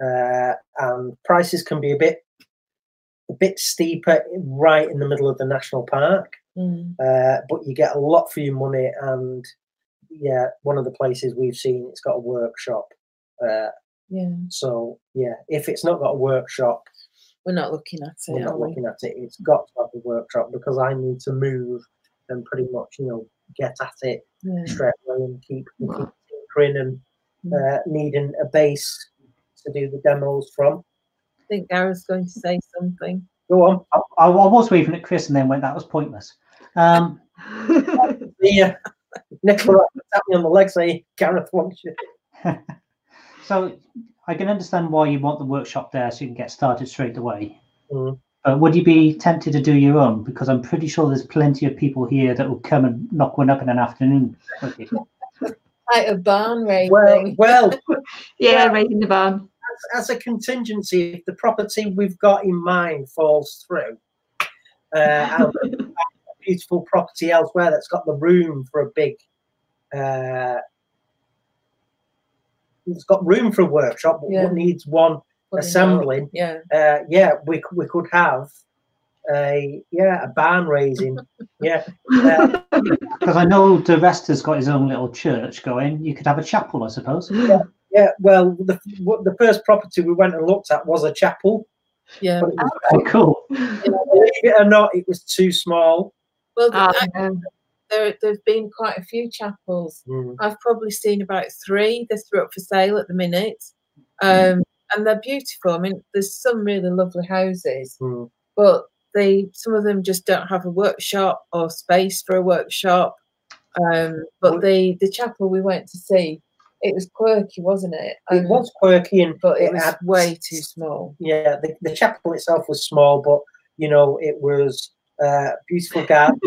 And prices can be a bit steeper right in the middle of the national park. Mm. But you get a lot for your money. And yeah, one of the places we've seen, it's got a workshop. Yeah. So yeah, if it's not got a workshop, we're not looking at it. It's got to have a workshop, because I need to move and pretty much, get at it straight away and keep tinkering and needing a base to do the demos from. I think Gareth's going to say something. Go on. I was waving at Chris and then went, that was pointless. Yeah, Nicola tapped me on the leg saying, Gareth wants you. So I can understand why you want the workshop there, so you can get started straight away. Mm. But would you be tempted to do your own? Because I'm pretty sure there's plenty of people here that will come and knock one up in an afternoon. Like a barn raising. Well yeah, raising the barn. As a contingency, if the property we've got in mind falls through, and a beautiful property elsewhere that's got the room for a big... it's got room for a workshop, but what needs one... assembling, we could have a barn raising, because I know De Resta's got his own little church going. You could have a chapel, I suppose. Well, the first property we went and looked at was a chapel. Yeah, but it was cool. Believe it or not, it was too small. Well, there've been quite a few chapels. Mm. I've probably seen about three. They're up for sale at the minute. And they're beautiful. I mean, there's some really lovely houses, but some of them just don't have a workshop or space for a workshp. But the chapel we went to see, it was quirky, wasn't it? It was quirky, but it was way too small. Yeah, the chapel itself was small, but, it was a beautiful garden.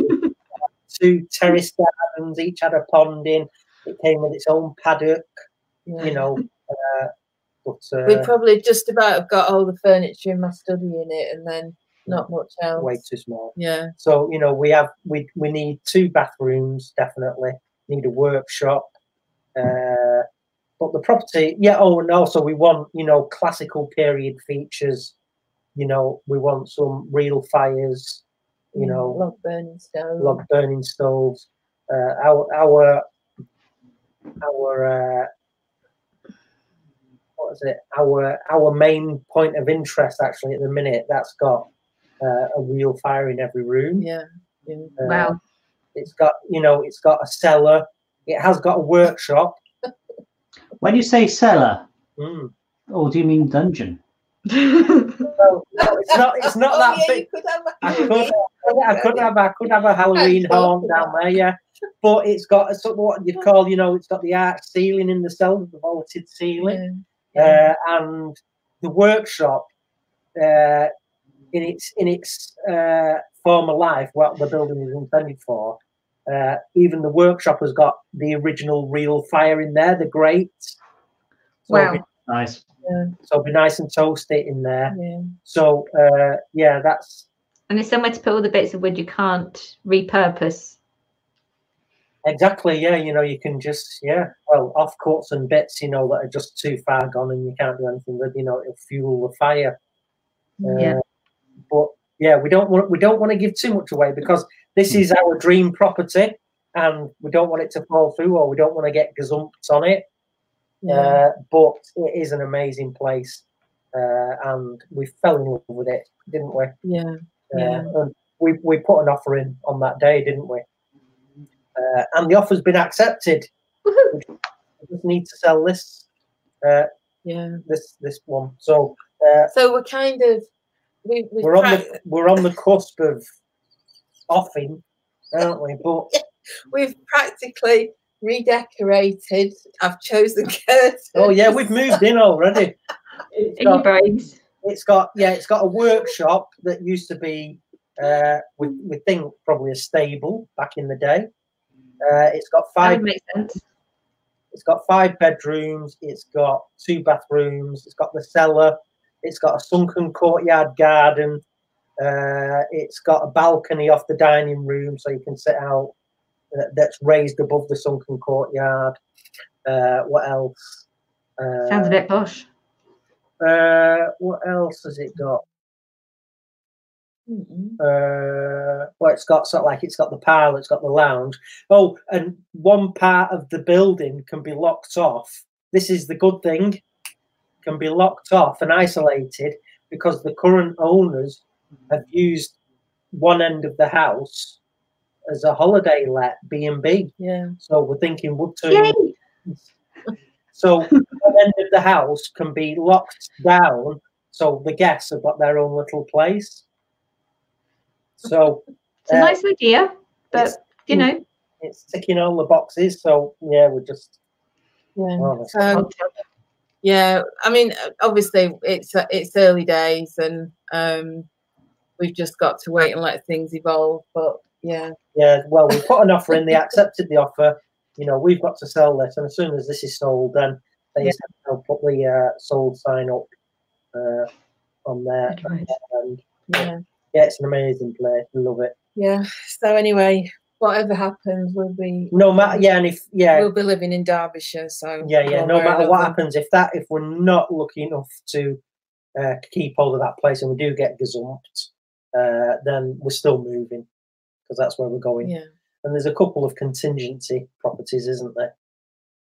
2 terrace gardens, each had a pond in. It came with its own paddock, But we probably just about got all the furniture in my study in it, and then not much else. Way too small. Yeah. So we need 2 bathrooms, definitely. Need a workshop. But the property, and also we want classical period features. We want some real fires. Log burning stoves. Our our main point of interest actually at the minute, that's got a real fire in every room. Wow. It's got it's got a cellar, it has got a workshop. When you say cellar, do you mean dungeon? No, it's not that big. I could have a Halloween home down there, but it's got a sort of what you'd call, it's got the arch ceiling in the cellar, the vaulted ceiling. And the workshop, in its former life, what the building is intended for, even the workshop has got the original real fire in there, the grates. So wow, nice. Yeah. So it'll be nice and toasty in there. Yeah. So that's. And there's somewhere to put all the bits of wood you can't repurpose. Exactly. Yeah. You can just off cuts and bits that are just too far gone and you can't do anything with. It'll fuel the fire. But we don't want to give too much away, because this is our dream property and we don't want it to fall through, or we don't want to get gazumped on it. But it is an amazing place, and we fell in love with it, didn't we? And we put an offer in on that day, didn't we? And the offer's been accepted. Woo-hoo. We just need to sell this. This one. So we're kind of we're on the cusp of offing, aren't we? But we've practically redecorated. I've chosen curtains. Oh yeah, we've moved in already. It's got a workshop that used to be we think probably a stable back in the day. It's got 5 that makes sense. It's got 5 bedrooms. It's got 2 bathrooms. It's got the cellar. It's got a sunken courtyard garden. It's got a balcony off the dining room so you can sit out. That's raised above the sunken courtyard. What else? Sounds a bit posh. What else has it got? Well, it's got sort of like, it's got the parlour, it's got the lounge. Oh, and one part of the building can be locked off. This is the good thing. Can be locked off and isolated because the current owners have used one end of the house as a holiday let, B&B. Yeah. So we're thinking Wood Turner. So one end of the house can be locked down, so the guests have got their own little place. So it's a nice idea, but you know, it's ticking all the boxes. So yeah, we're just yeah. I mean, obviously, it's early days, and we've just got to wait and let things evolve. But yeah, yeah. Well, we put an offer in. They accepted the offer. You know, we've got to sell this, and as soon as this is sold, then they will put the sold sign up on there. Right. And, yeah, it's an amazing place. I love it. Yeah. So anyway, whatever happens, we'll be we'll be living in Derbyshire. So no matter what happens, if we're not lucky enough to keep hold of that place and we do get gazumped, then we're still moving because that's where we're going. Yeah. And there's a couple of contingency properties, isn't there?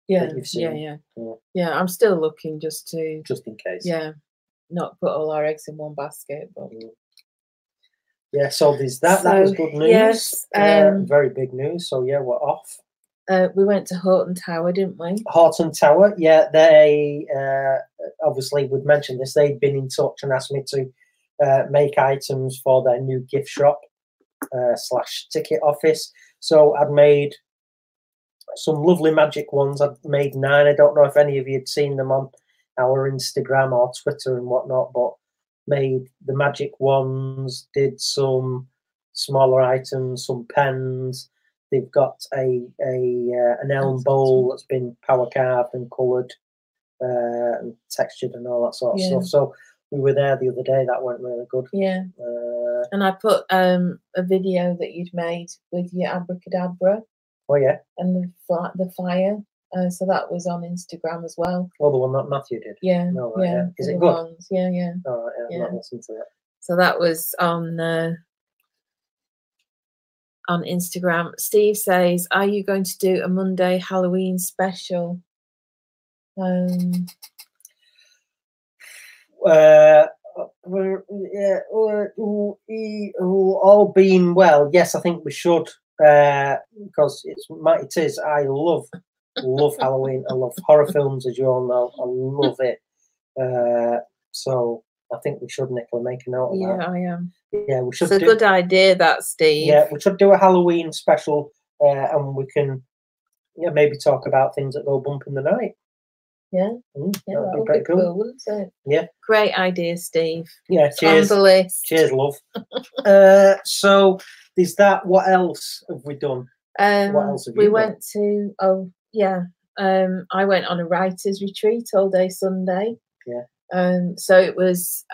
Yeah, yeah. I'm still looking just in case. Yeah, not put all our eggs in one basket, but. Yeah, so there's that. So, that was good news. Yes, very big news. So yeah, we're off. We went to Houghton Tower, didn't we? Houghton Tower, yeah. They obviously would mention this. They'd been in touch and asked me to make items for their new gift shop slash ticket office. So I'd made some lovely magic ones. I've made 9. I don't know if any of you had seen them on our Instagram or Twitter and whatnot, but. Made the magic ones, did some smaller items, some pens. They've got an elm bowl that's been power carved and coloured and textured and all that sort of stuff. So we were there the other day. That went really good. Yeah. And I put a video that you'd made with your abracadabra. Oh yeah. And the fire. So that was on Instagram as well. Oh, the one that Matthew did. Yeah, no, right, yeah. Is it good? Ones. Yeah, yeah. All right, yeah. I'm not listening to it. So that was on Instagram. Steve says, "Are you going to do a Monday Halloween special?" All being well, yes, I think we should because it is. I love Halloween. I love horror films, as you all know. I love it. So I think we should, Nicola, make a note of that. Yeah, I am. Yeah, we should. It's a good idea, that, Steve. Yeah, we should do a Halloween special, and we can, maybe talk about things that go bump in the night. Yeah, that'd be pretty cool, wouldn't it? Yeah, great idea, Steve. Yeah, cheers. On the list. Cheers, love. So there's that. What else have we done? What else have you done? I went on a writer's retreat all day Sunday. Yeah. So it was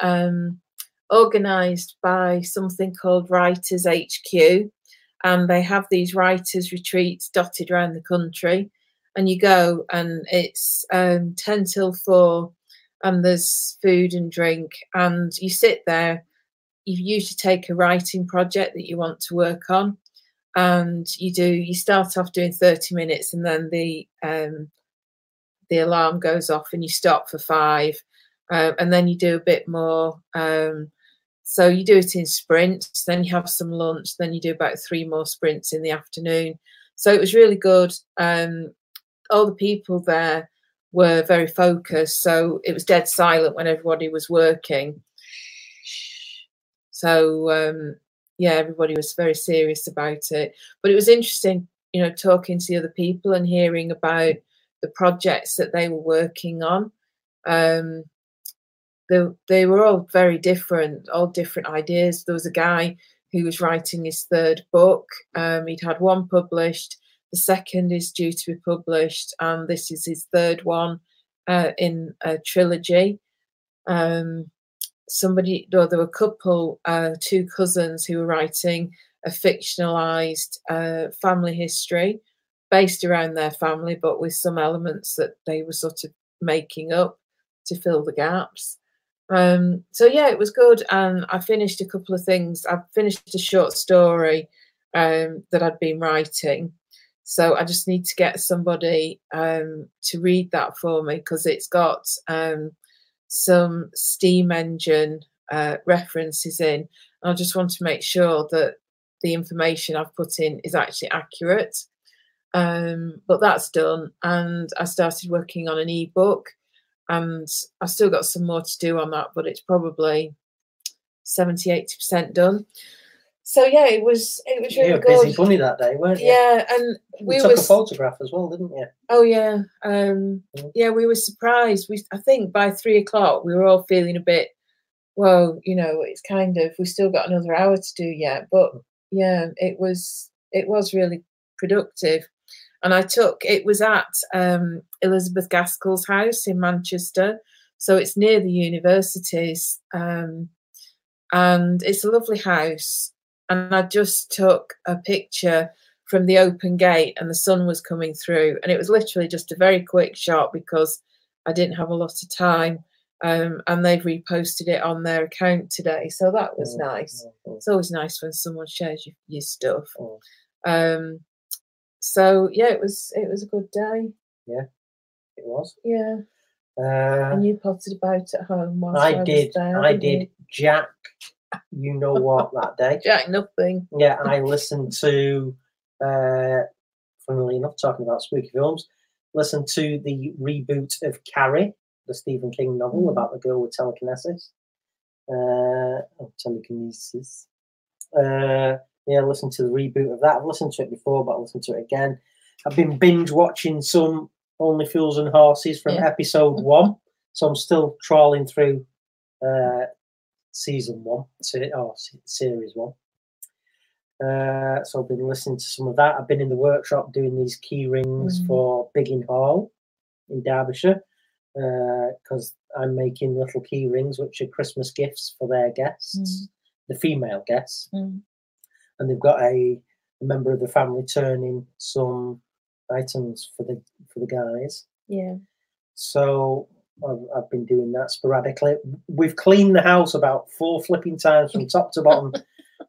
organised by something called Writers HQ, and they have these writers retreats dotted around the country, and you go and it's 10 till 4 and there's food and drink and you sit there. You usually take a writing project that you want to work on. And you start off doing 30 minutes and then the alarm goes off and you stop for 5, and then you do a bit more. So you do it in sprints, then you have some lunch, then you do about 3 more sprints in the afternoon. So it was really good. All the people there were very focused. So it was dead silent when everybody was working. So, everybody was very serious about it. But it was interesting, talking to the other people and hearing about the projects that they were working on. They were all very different, all different ideas. There was a guy who was writing his 3rd book. He'd had one published. The second is due to be published, and this is his third one in a trilogy. There were a couple, two cousins who were writing a fictionalised family history based around their family, but with some elements that they were sort of making up to fill the gaps. So yeah, it was good, and I finished a couple of things. I finished a short story that I'd been writing, so I just need to get somebody to read that for me, because it's got some steam engine references in, and I just want to make sure that the information I've put in is actually accurate. But that's done, and I started working on an ebook, and I've still got some more to do on that, but it's probably 70–80% done. So yeah, it was really good. You were busy bunny that day, weren't you? Yeah, and we took a photograph as well, didn't you? Oh yeah, yeah. We were surprised. I think by 3 o'clock we were all feeling a bit, well, you know, it's kind of, we still got another hour to do yet, but yeah, it was really productive. And it was at Elizabeth Gaskell's house in Manchester, so it's near the universities, and it's a lovely house. And I just took a picture from the open gate, and the sun was coming through, and it was literally just a very quick shot because I didn't have a lot of time. And they've reposted it on their account today, so that was nice. It's always nice when someone shares your stuff. So yeah, it was a good day. Yeah, it was. Yeah, and you potted about at home whilst I did. Was there, I did. You? Jack, you know what? That day, Jack, nothing. Yeah, I listened to. Funnily enough, talking about spooky films, listened to the reboot of Carrie, the Stephen King novel about the girl with telekinesis. Telekinesis. Yeah, I listened to the reboot of that. I've listened to it before, but I listened to it again. I've been binge watching some Only Fools and Horses from episode 1, so I'm still trawling through season 1 or series 1. So I've been listening to some of that. I've been in the workshop doing these key rings for Biggin Hall in Derbyshire, because I'm making little key rings which are Christmas gifts for their guests, the female guests. And they've got a member of the family turning some items for the guys. Yeah. So I've been doing that sporadically. We've cleaned the house about 4 flipping times from top to bottom.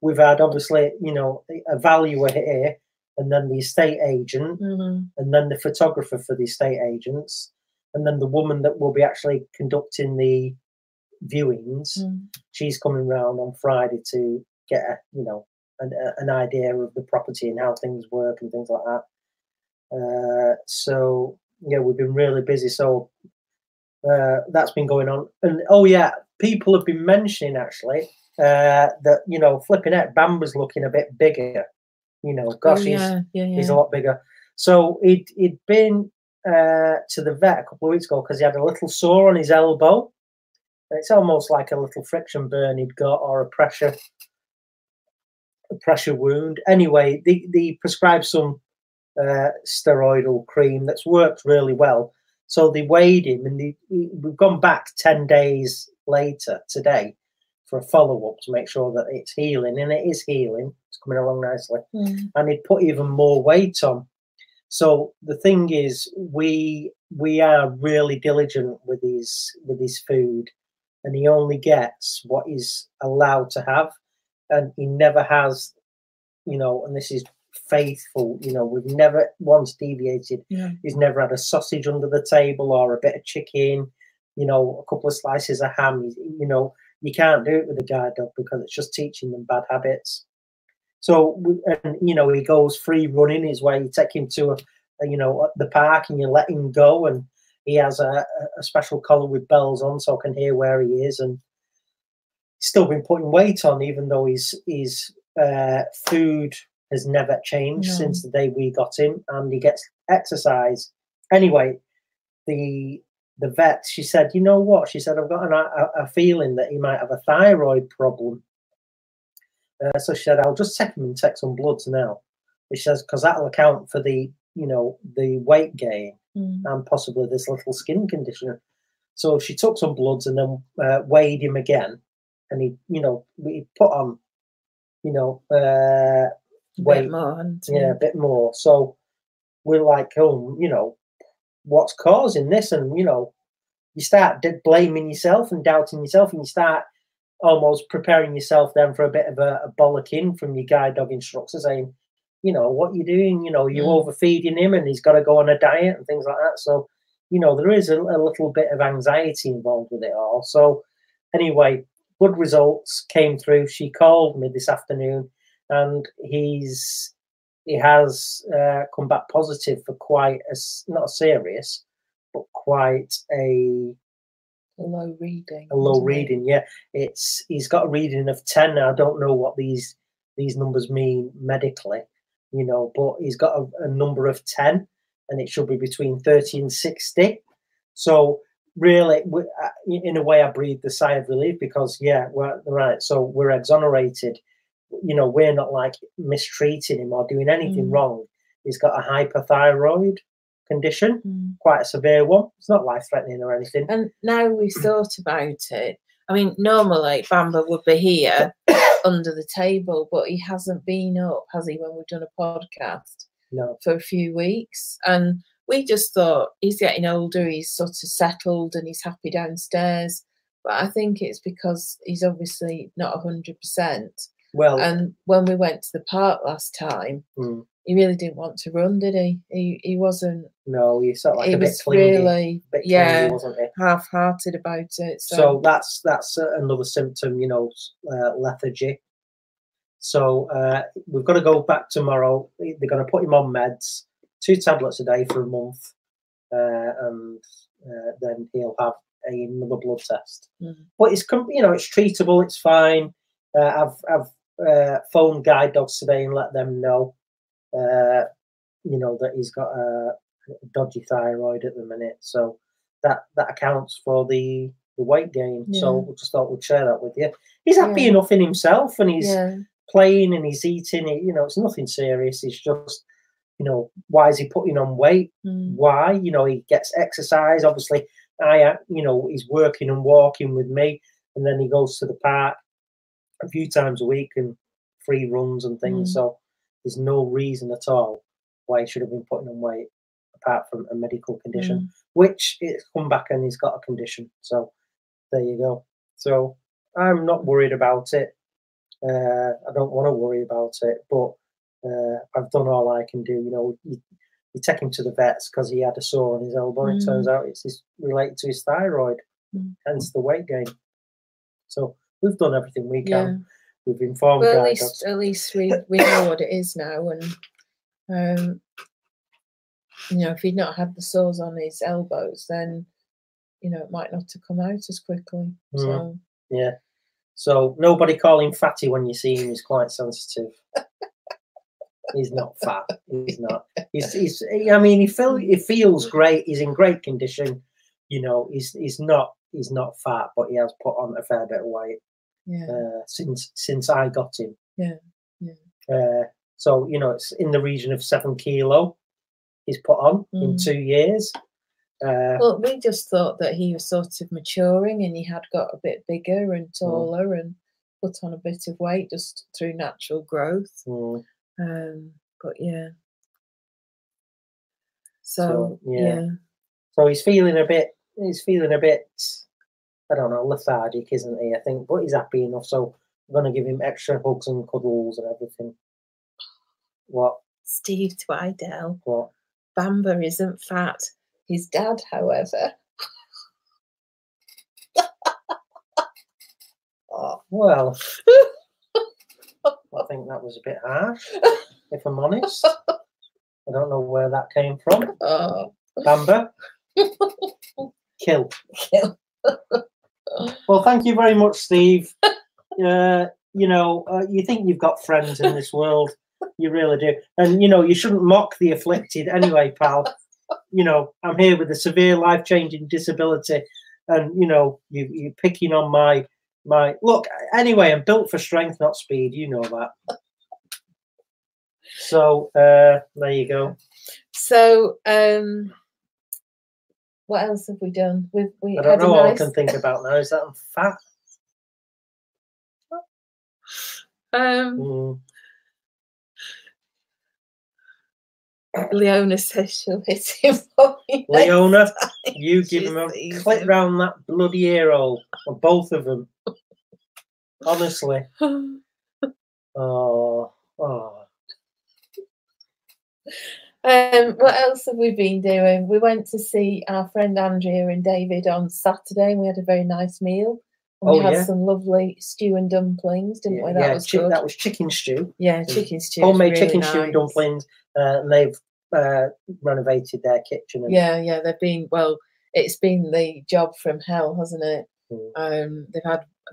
We've had, obviously, you know, a valuer here, and then the estate agent, and then the photographer for the estate agents, and then the woman that will be actually conducting the viewings. She's coming round on Friday to get an idea of the property and how things work and things like that. So yeah, we've been really busy. So that's been going on. And oh yeah, people have been mentioning actually that, you know, flipping out, Bamba's looking a bit bigger. You know, gosh, he's a lot bigger. So he'd been to the vet a couple of weeks ago because he had a little sore on his elbow. It's almost like a little friction burn he'd got, or a pressure wound. Anyway, they prescribed some steroidal cream that's worked really well. So they weighed him, and we've gone back 10 days later today for a follow-up to make sure that it's healing, and it is healing. It's coming along nicely. And it put even more weight on. So the thing is, we are really diligent with his food, and he only gets what he's allowed to have. And he never has, you know, and this is faithful, you know, we've never once deviated. He's never had a sausage under the table or a bit of chicken, you know, a couple of slices of ham. You know, you can't do it with a guide dog because it's just teaching them bad habits. So, and, you know, he goes free running is where you take him to, the park, and you let him go. And he has a special collar with bells on so I can hear where he is, and still been putting weight on, even though his food has never changed since the day we got him, and he gets exercise. Anyway, the vet, she said, you know what? She said, I've got a feeling that he might have a thyroid problem. So she said, I'll just check him and take some bloods now. He says, because that'll account for the, you know, the weight gain and possibly this little skin condition. So she took some bloods and then weighed him again, and he, you know, he put on, you know, weight more, yeah, a bit more. So we're like, oh, you know, what's causing this? And you know, you start blaming yourself and doubting yourself, and you start almost preparing yourself then for a bit of a bollocking from your guide dog instructor saying, you know, what you're doing, you know, you're overfeeding him and he's got to go on a diet and things like that. So, you know, there is a little bit of anxiety involved with it all. So anyway, good results came through. She called me this afternoon and he has come back positive for quite a, not a serious, but quite a low reading. Yeah, it's, he's got a reading of 10. I don't know what these numbers mean medically, you know, but he's got a number of 10, and it should be between 30 and 60. So really, in a way, I breathed a sigh of relief because, yeah, we're right. So we're exonerated. You know, we're not like mistreating him or doing anything wrong. He's got a hyperthyroid condition, quite a severe one. It's not life-threatening or anything. And now we've thought about it, I mean, normally Bamba would be here under the table, but he hasn't been up, has he, when we've done a podcast? No. For a few weeks. And we just thought, he's getting older, he's sort of settled and he's happy downstairs. But I think it's because he's obviously not 100%. Well, and when we went to the park last time, he really didn't want to run, did he? He wasn't. No, he sort of like a bit clingy. Really, a bit clingy, wasn't he? Half-hearted about it. So that's another symptom, you know, lethargy. So we've got to go back tomorrow. They're going to put him on meds, 2 tablets a day for a month, and then he'll have another blood test. But it's, you know, it's treatable. It's fine. I've phoned guide dogs today and let them know. You know, that he's got a dodgy thyroid at the minute, so that accounts for the weight gain. Yeah. So we just thought we'd share that with you. He's happy enough in himself, and he's playing and he's eating. You know, it's nothing serious. It's just, you know, why is he putting on weight? Why? You know, he gets exercise. Obviously, you know, he's working and walking with me, and then he goes to the park a few times a week and free runs and things. So there's no reason at all why he should have been putting on weight apart from a medical condition, which it's come back and he's got a condition. So there you go. So I'm not worried about it. I don't want to worry about it, but I've done all I can do. You know, you take him to the vets because he had a sore on his elbow. It turns out it's related to his thyroid, hence the weight gain. So we've done everything we can. Yeah. We've informed. Well, at least we know what it is now, and you know, if he'd not had the sores on his elbows, then you know it might not have come out as quickly. So yeah, so nobody call him fatty when you see him. He's quite sensitive. He's not fat. He's not. He's I mean, he feels great. He's in great condition. You know, he's not fat, but he has put on a fair bit of weight. Yeah. Since I got him. Yeah. Yeah. So, you know, it's in the region of 7 kilo he's put on in 2 years. Well, we just thought that he was sort of maturing and he had got a bit bigger and taller and put on a bit of weight just through natural growth. But yeah. So yeah. So he's feeling a bit, I don't know, lethargic, isn't he? I think, but he's happy enough, so I'm going to give him extra hugs and cuddles and everything. What? Steve Twydell. What? Bamba isn't fat. His dad, however. Oh, well, I think that was a bit harsh, if I'm honest. I don't know where that came from. Oh. Bamba. Kill. Kill. Well, thank you very much, Steve. You know, you think you've got friends in this world. You really do. And, you know, you shouldn't mock the afflicted anyway, pal. You know, I'm here with a severe life-changing disability. And, you know, you're picking on my... Look, anyway, I'm built for strength, not speed. You know that. So there you go. So what else have we done? We I don't know what I can think about now. Is that I'm fat? Leona says she'll hit him. Leona, you give him a clip round that bloody ear hole, or both of them. Honestly. Oh, oh. What else have we been doing? We went to see our friend Andrea and David on Saturday, and we had a very nice meal. And we had some lovely stew and dumplings, didn't we? That was good. That was chicken stew. Yeah, chicken stew. Homemade chicken stew and dumplings. And they've renovated their kitchen. And they've been, well, it's been the job from hell, hasn't it?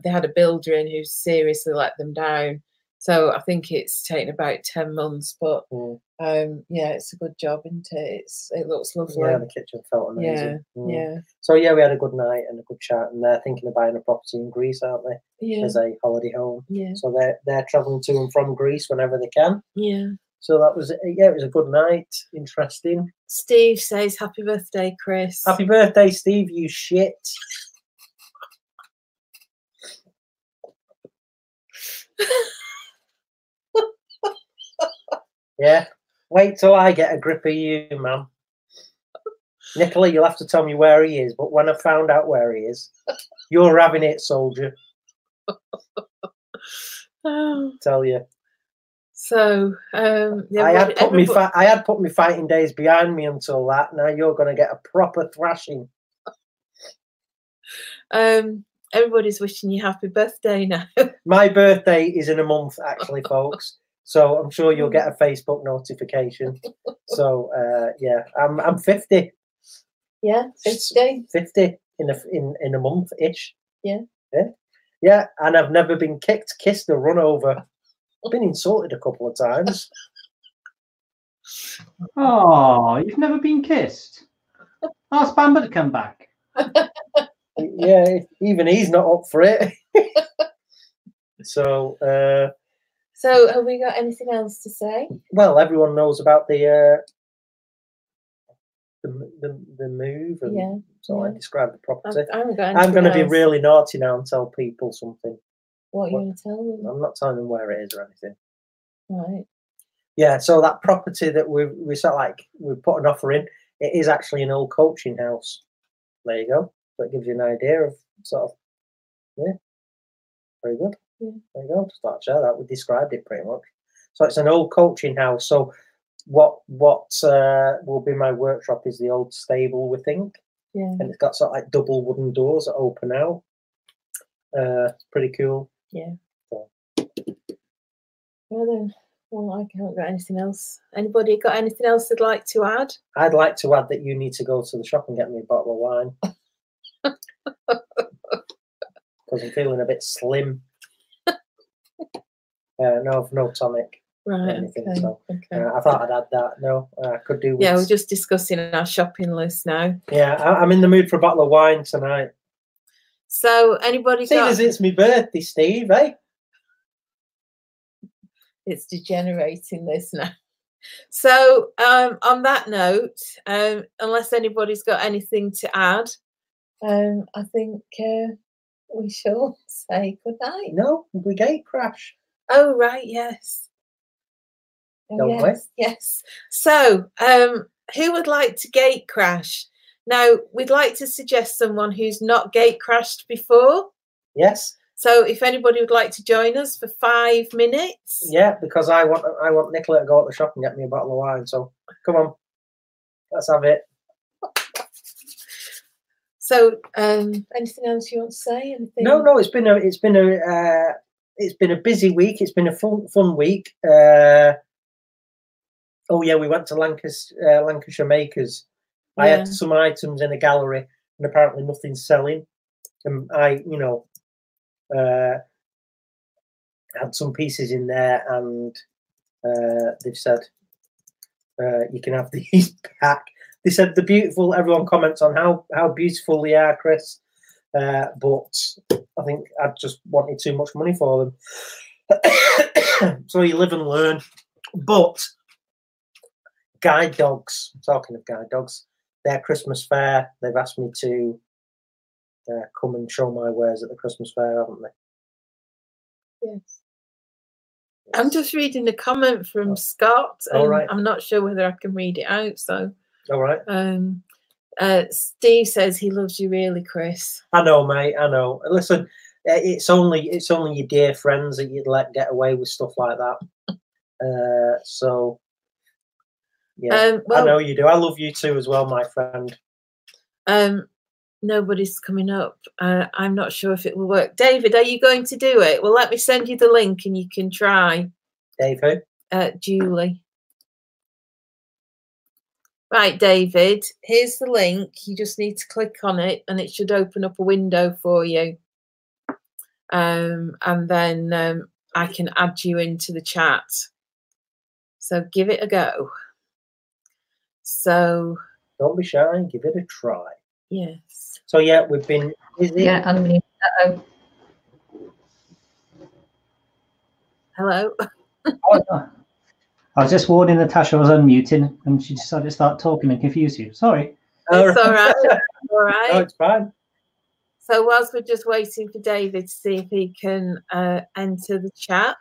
They had a builder in who seriously let them down. So I think it's taken about 10 months, but yeah, it's a good job, isn't it? It looks lovely. Yeah, the kitchen felt amazing. Yeah, So yeah, we had a good night and a good chat, and they're thinking of buying a property in Greece, aren't they? Yeah. As a holiday home. Yeah. So they're travelling to and from Greece whenever they can. Yeah. So that was, it was a good night. Interesting. Steve says, happy birthday, Chris. Happy birthday, Steve, you shit. Yeah, wait till I get a grip of you, man. Nicola, you'll have to tell me where he is, but when I found out where he is, you're having it, soldier. Tell you. So, yeah, I had put my fighting days behind me until that. Now you're going to get a proper thrashing. Everybody's wishing you happy birthday now. My birthday is in a month, actually, folks. So I'm sure you'll get a Facebook notification. So yeah, I'm 50. Yeah, 50. 50 in a month ish. Yeah. Yeah. Yeah, and I've never been kicked, kissed, or run over. I've been insulted a couple of times. Oh, you've never been kissed. Ask Bamba to come back. Yeah, even he's not up for it. So. So have we got anything else to say? Well, everyone knows about the move, and so I described the property. I'm going to be really naughty now and tell people something. What are you going to tell them? I'm not telling them where it is or anything. Right. Yeah. So that property that we sort of like we put an offer in, it is actually an old coaching house. There you go. That gives you an idea of sort of very good. Yeah. There you go. Start share that. We described it pretty much. So it's an old coaching house. So what will be my workshop is the old stable, we think. Yeah. And it's got sort of like double wooden doors that open out. It's pretty cool. Yeah. So. Well then, well I haven't got anything else. Anybody got anything else they'd like to add? I'd like to add that you need to go to the shop and get me a bottle of wine. Because I'm feeling a bit slim. No, no tonic. Right. Anything, okay, so. Okay. I thought I'd add that. No, I could do. With... Yeah, we're just discussing our shopping list now. Yeah, I'm in the mood for a bottle of wine tonight. So, anybody? See, as it's my birthday, Steve, eh? It's degenerating this now. So, on that note, unless anybody's got anything to add, I think. We shall say good night. No, we gate crash. Oh right, yes. Don't yes, we? Yes. So, who would like to gate crash? Now, we'd like to suggest someone who's not gate crashed before. Yes. So, if anybody would like to join us for 5 minutes. Yeah, because I want Nicola to go out the shop and get me a bottle of wine. So, come on, let's have it. So, anything else you want to say? Anything? No, no. It's been a busy week. It's been a fun week. Oh yeah, we went to Lancashire Makers. Yeah. I had some items in a gallery, and apparently nothing's selling. And I, you know, had some pieces in there, and they've said you can have these back. They said the beautiful. Everyone comments on how beautiful they are, Chris. But I think I just wanted too much money for them. So you live and learn. But Guide Dogs, talking of Guide Dogs, their Christmas fair, they've asked me to come and show my wares at the Christmas fair, haven't they? Yes. I'm just reading a comment from Scott. All right. I'm not sure whether I can read it out, so. All right. Steve says he loves you really, Chris. I know, mate, I know. Listen, it's only your dear friends that you'd let get away with stuff like that. So, yeah, well, I know you do. I love you too as well, my friend. Nobody's coming up. I'm not sure if it will work. David, are you going to do it? Well, let me send you the link and you can try. David? Julie. Right, David, here's the link. You just need to click on it and it should open up a window for you. And then I can add you into the chat. So give it a go. So don't be shy and give it a try. Yes. So yeah, we've been busy. Yeah, and hello. I was just warning Natasha I was unmuting and she decided to start talking and confuse you. Sorry. It's all right. All right. No, it's fine. So whilst we're just waiting for David to see if he can enter the chat.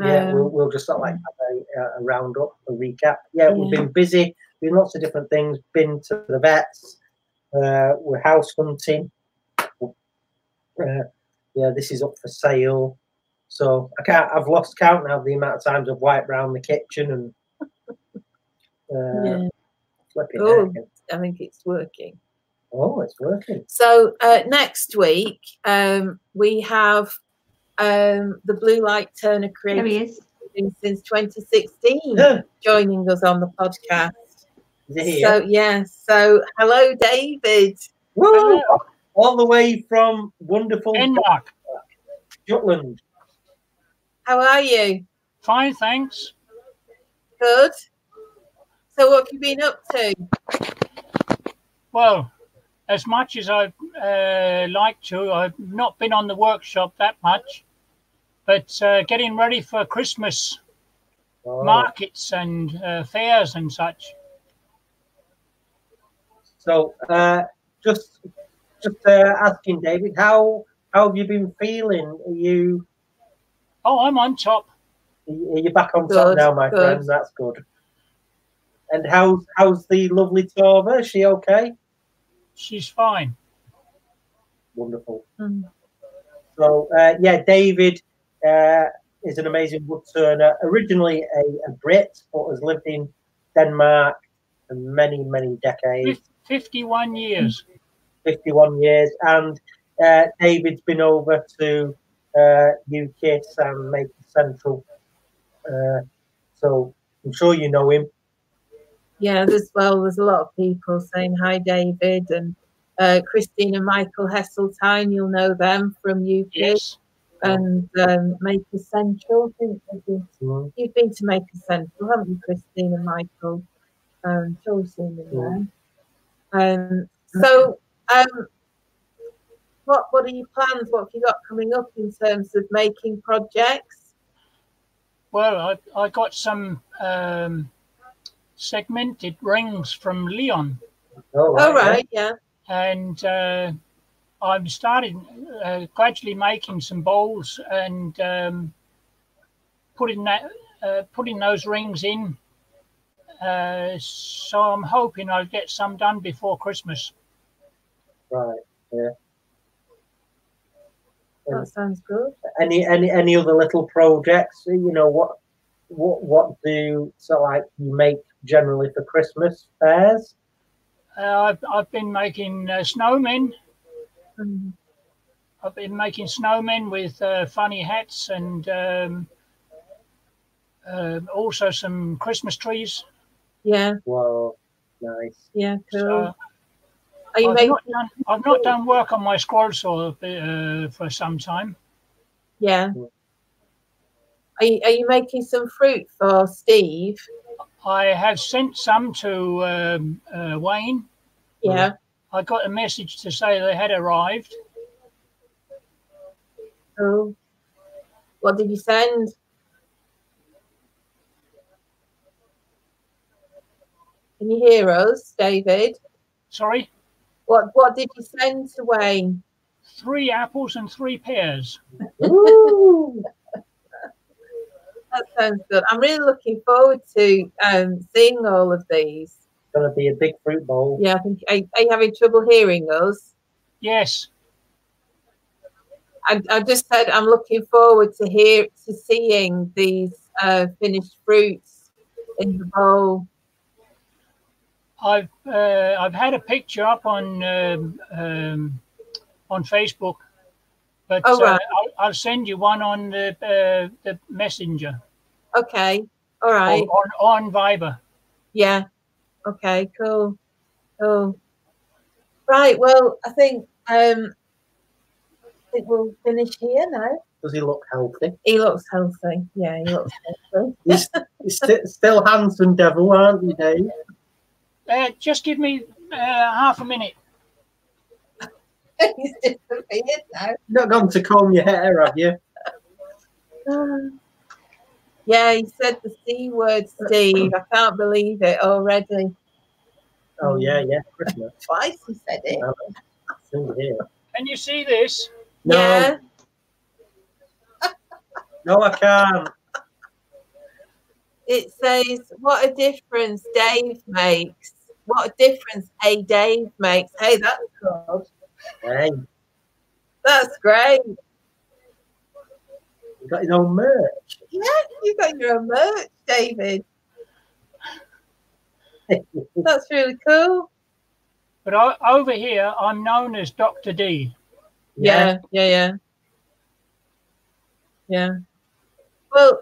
Yeah, we'll just like have a roundup, a recap. Yeah, we've been busy doing lots of different things. Been to the vets. We're house hunting. Yeah, this is up for sale. So I've lost count now of the amount of times I've wiped round the kitchen and flipping it. I think it's working. Oh, it's working. So next week we have the Blue Light Turner creator since 2016 joining us on the podcast. So yeah, so hello, David. Woo! Hello. All the way from wonderful Jutland. How are you? Fine, thanks. Good. So what have you been up to? Well, as much as I'd like to, I've not been on the workshop that much, but getting ready for Christmas markets and fairs and such. So just asking, David, how have you been feeling? Are you... Oh, I'm on top. You're back on top now, my friend. That's good. And how's the lovely Torba? Is she okay? She's fine. Wonderful. So, yeah, David is an amazing wood turner. Originally a Brit, but has lived in Denmark for many, many decades. 51 years. 51 years. And David's been over to... UKIS and Maker Central. So I'm sure you know him. Yeah, there's a lot of people saying hi, David, and Christine and Michael Hesseltine, you'll know them from UKIS and Maker Central. You've been to Maker Central, haven't you, Christine and Michael? I'm sure we've seen them there. What are your plans? What have you got coming up in terms of making projects? Well, I got some segmented rings from Leon. All right, yeah. And I'm starting gradually making some bowls and putting those rings in. So I'm hoping I'll get some done before Christmas. Right. Yeah. That sounds good. Any other little projects? You know, what do so like you make generally for Christmas fairs? I've been making snowmen. I've been making snowmen with funny hats and also some Christmas trees. Yeah. Wow. Nice. Yeah. Cool. So, I've not done work on my scroll saw for some time. Yeah. Are you making some fruit for Steve? I have sent some to Wayne. Yeah. I got a message to say they had arrived. Oh. What did you send? Can you hear us, David? Sorry? What did you send to Wayne? 3 apples and 3 pears. Ooh. That sounds good. I'm really looking forward to seeing all of these. It's going to be a big fruit bowl. Yeah, I think. Are you having trouble hearing us? Yes. I just said I'm looking forward to seeing these finished fruits in the bowl. I've had a picture up on Facebook. But right. I'll send you one on the messenger. Okay. All right. On Viber. Yeah. Okay. Cool. Cool. Right. Well, I think we'll finish here now. Does he look healthy? He looks healthy. Yeah, he looks healthy. You're still handsome, devil, aren't you, Dave? Just give me half a minute. He's disappeared now. Not gone to comb your hair, have you? Yeah, he said the C word, Steve. I can't believe it already. Oh, yeah. Twice he said it. Here. Can you see this? No. Yeah. No, I can't. It says, what a difference Dave makes. What a difference a Dave makes. Hey, that's good. Hey. That's great. You got your own merch. Yeah, you got your own merch, David. That's really cool. But over here, I'm known as Dr. D. Yeah. Well,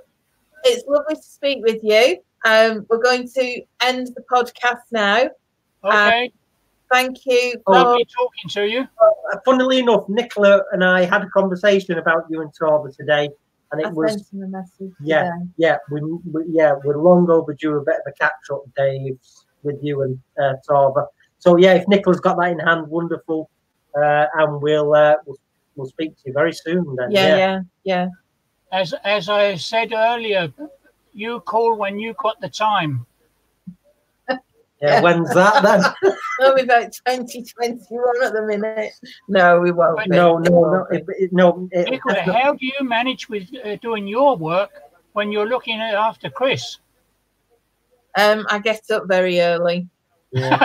it's lovely to speak with you. We're going to end the podcast now. Okay. Thank you. Lovely talking to you. Funnily enough, Nicola and I had a conversation about you and Torba today, and I sent him a message. Yeah, today. We're long overdue a bit of a catch up, Dave, with you and Torba. So yeah, if Nicola's got that in hand, wonderful, and we'll speak to you very soon. Then. Yeah. As I said earlier, you call when you got the time. Yeah, when's that then? We'll be about 2021 at the minute. No, we won't. No. Nicola, how do you manage with doing your work when you're looking after Chris? I get up very early. Yeah.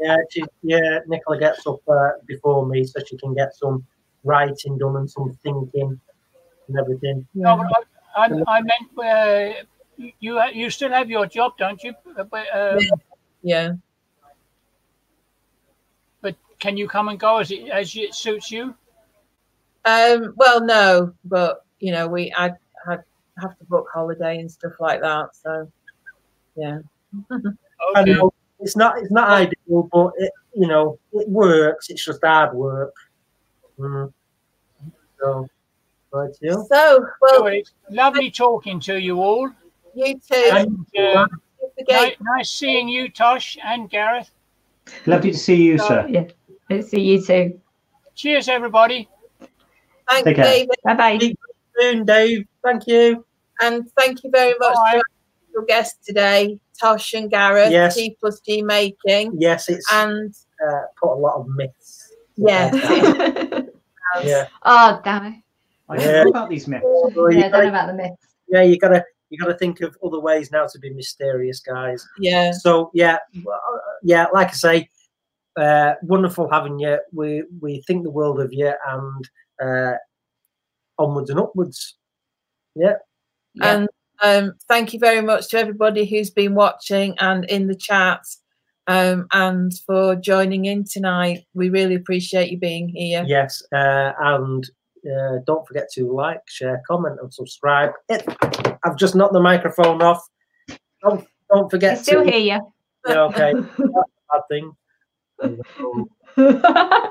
Nicola gets up before me so she can get some writing done and some thinking and everything. No, but I meant. You still have your job, don't you? Yeah. But can you come and go as it suits you? Well, no, but you know, I have to book holiday and stuff like that. So, yeah. Okay. It's not ideal, but it works. It's just hard work. Mm. So, right here. So, well, it's lovely talking to you all. You too. And, nice seeing you, Tosh and Gareth. Lovely to see you, sir. Yeah, good to see you too. Cheers, everybody. Thanks, David. Bye-bye. See you soon, Dave. Thank you. And thank you very much to our guests today, Tosh and Gareth, yes. T plus G Making. Yes, it's put a lot of myths. Yeah. Yeah. Oh, damn it. I don't know about these myths. Yeah, I don't know about the myths. Yeah, you got to think of other ways now to be mysterious, guys. Yeah. So yeah. Like I say, wonderful having you. We think the world of you, and onwards and upwards. Yeah. And thank you very much to everybody who's been watching and in the chat, and for joining in tonight. We really appreciate you being here. Yes, and. Don't forget to like, share, comment, and subscribe. I've just knocked the microphone off. Don't forget. I still hear you. Yeah, okay, that's a bad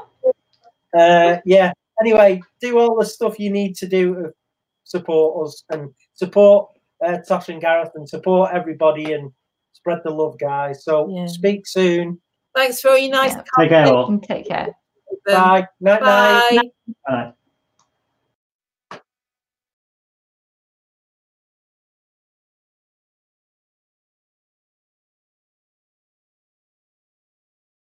thing. Yeah. Anyway, do all the stuff you need to do to support us and support Tosh and Gareth and support everybody and spread the love, guys. So speak soon. Thanks for all your nice comments. Take care. Bye. Night. Bye.